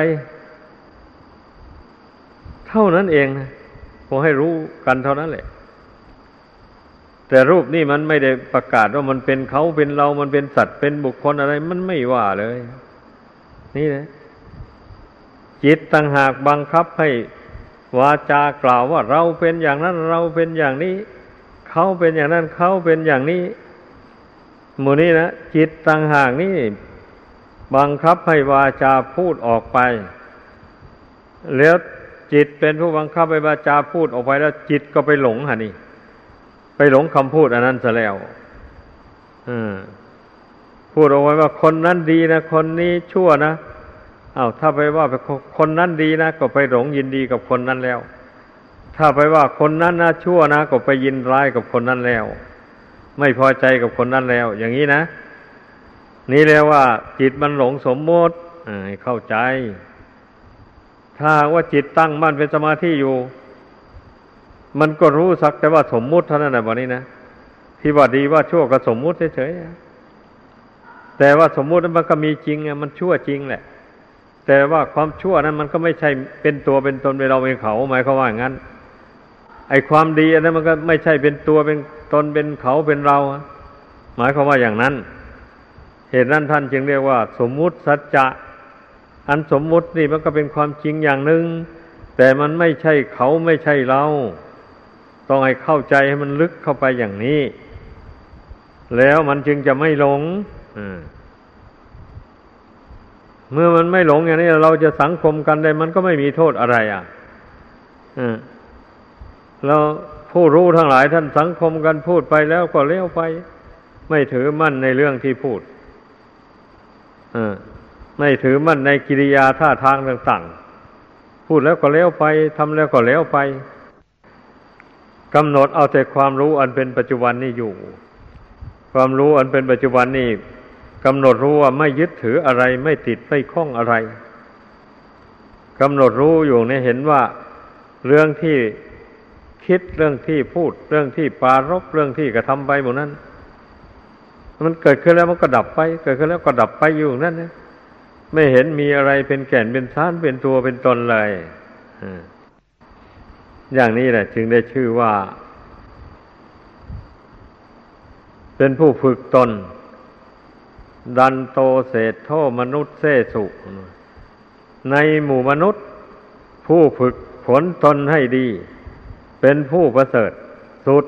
เท่านั้นเองนะขอให้รู้กันเท่านั้นแหละแต่รูปนี่มันไม่ได้ประกาศว่ามันเป็นเขาเป็นเรามันเป็นสัตว์เป็นบุคคลอะไรมันไม่ว่าเลยนี่นะจิตต่างหากบังคับให้วาจากล่าวว่าเราเป็นอย่างนั้นเราเป็นอย่างนี้เขาเป็นอย่างนั้นเขาเป็นอย่างนี้หมู่นี้นะจิตต่างหากนี่บังคับให้วาจาพูดออกไปแล้วจิตเป็นผู้บังคับให้วาจาพูดออกไปแล้วจิตก็ไปหลงฮะนี่ไปหลงคำพูดอันนั้นซะแล้วพูดออกไปว่าคนนั้นดีนะคนนี้ชั่วนะอ้าวถ้าไปว่าคนนั้นดีนะก็ไปหลงยินดีกับคนนั้นแล้วถ้าไปว่าคนนั้นน่าชั่วนะก็ไปยินร้ายกับคนนั้นแล้วไม่พอใจกับคนนั้นแล้วอย่างนี้นะนี่แล้วว่าจิตมันหลงสมมติให้เข้าใจถ้าว่าจิตตั้งมั่นเป็นสมาธิอยู่มันก็รู้สักแต่ว่าสมมุติเท่านั้นน่ะบัดนี้นะที่ว่าดีว่าชั่วก็สมมุติเฉยๆแต่ว่าสมมุติมันก็มีจริงอ่ะมันชั่วจริงแหละแต่ว่าความชั่วนั้นมันก็ไม่ใช่เป็นตัวเป็นตนเป็นเราเป็นเขาหมายความว่าอย่างนั้นไอ้ความดีอันนั้นมันก็ไม่ใช่เป็นตัวเป็นตนเป็นเขาเป็นเราหมายความว่าอย่างนั้นเหตุนั้นท่านจึงเรียกว่าสมมุติสัจจะอันสมมุตินี่มันก็เป็นความจริงอย่างหนึ่ง แต่มันไม่ใช่เขาไม่ใช่เราต้องให้เข้าใจให้มันลึกเข้าไปอย่างนี้แล้วมันจึงจะไม่หลงเมื่อมันไม่หลงอย่างนี้เราจะสังคมกันได้มันก็ไม่มีโทษอะไรแล้วผู้รู้ทั้งหลายท่านสังคมกันพูดไปแล้วก็เลี้ยวไปไม่ถือมั่นในเรื่องที่พูดไม่ถือมั่นในกิริยาท่าทางต่างๆพูดแล้วก็เลี้ยวไปทำแล้วก็เลี้ยวไปกำหนดเอาแต่ความรู้อันเป็นปัจจุบันนี่อยู่ความรู้อันเป็นปัจจุบันนี่กำหนดรู้ว่าไม่ยึดถืออะไรไม่ติดไม่คล้องอะไรกำหนดรู้อยู่เนี่ยเห็นว่าเรื่องที่คิดเรื่องที่พูดเรื่องที่ปรารภเรื่องที่กระทำไปหมดนั้นมันเกิดขึ้นแล้วมันก็ดับไปเกิดขึ้นแล้วก็ดับไปอยู่นั่นนะไม่เห็นมีอะไรเป็นแก่นเป็นสารเป็นตัวเป็นตนเลยอย่างนี้แหละจึงได้ชื่อว่าเป็นผู้ฝึกตนดันโตเศธโธมนุษย์เสสุในหมู่มนุษย์ผู้ฝึกฝนตนให้ดีเป็นผู้ประเสริฐสุด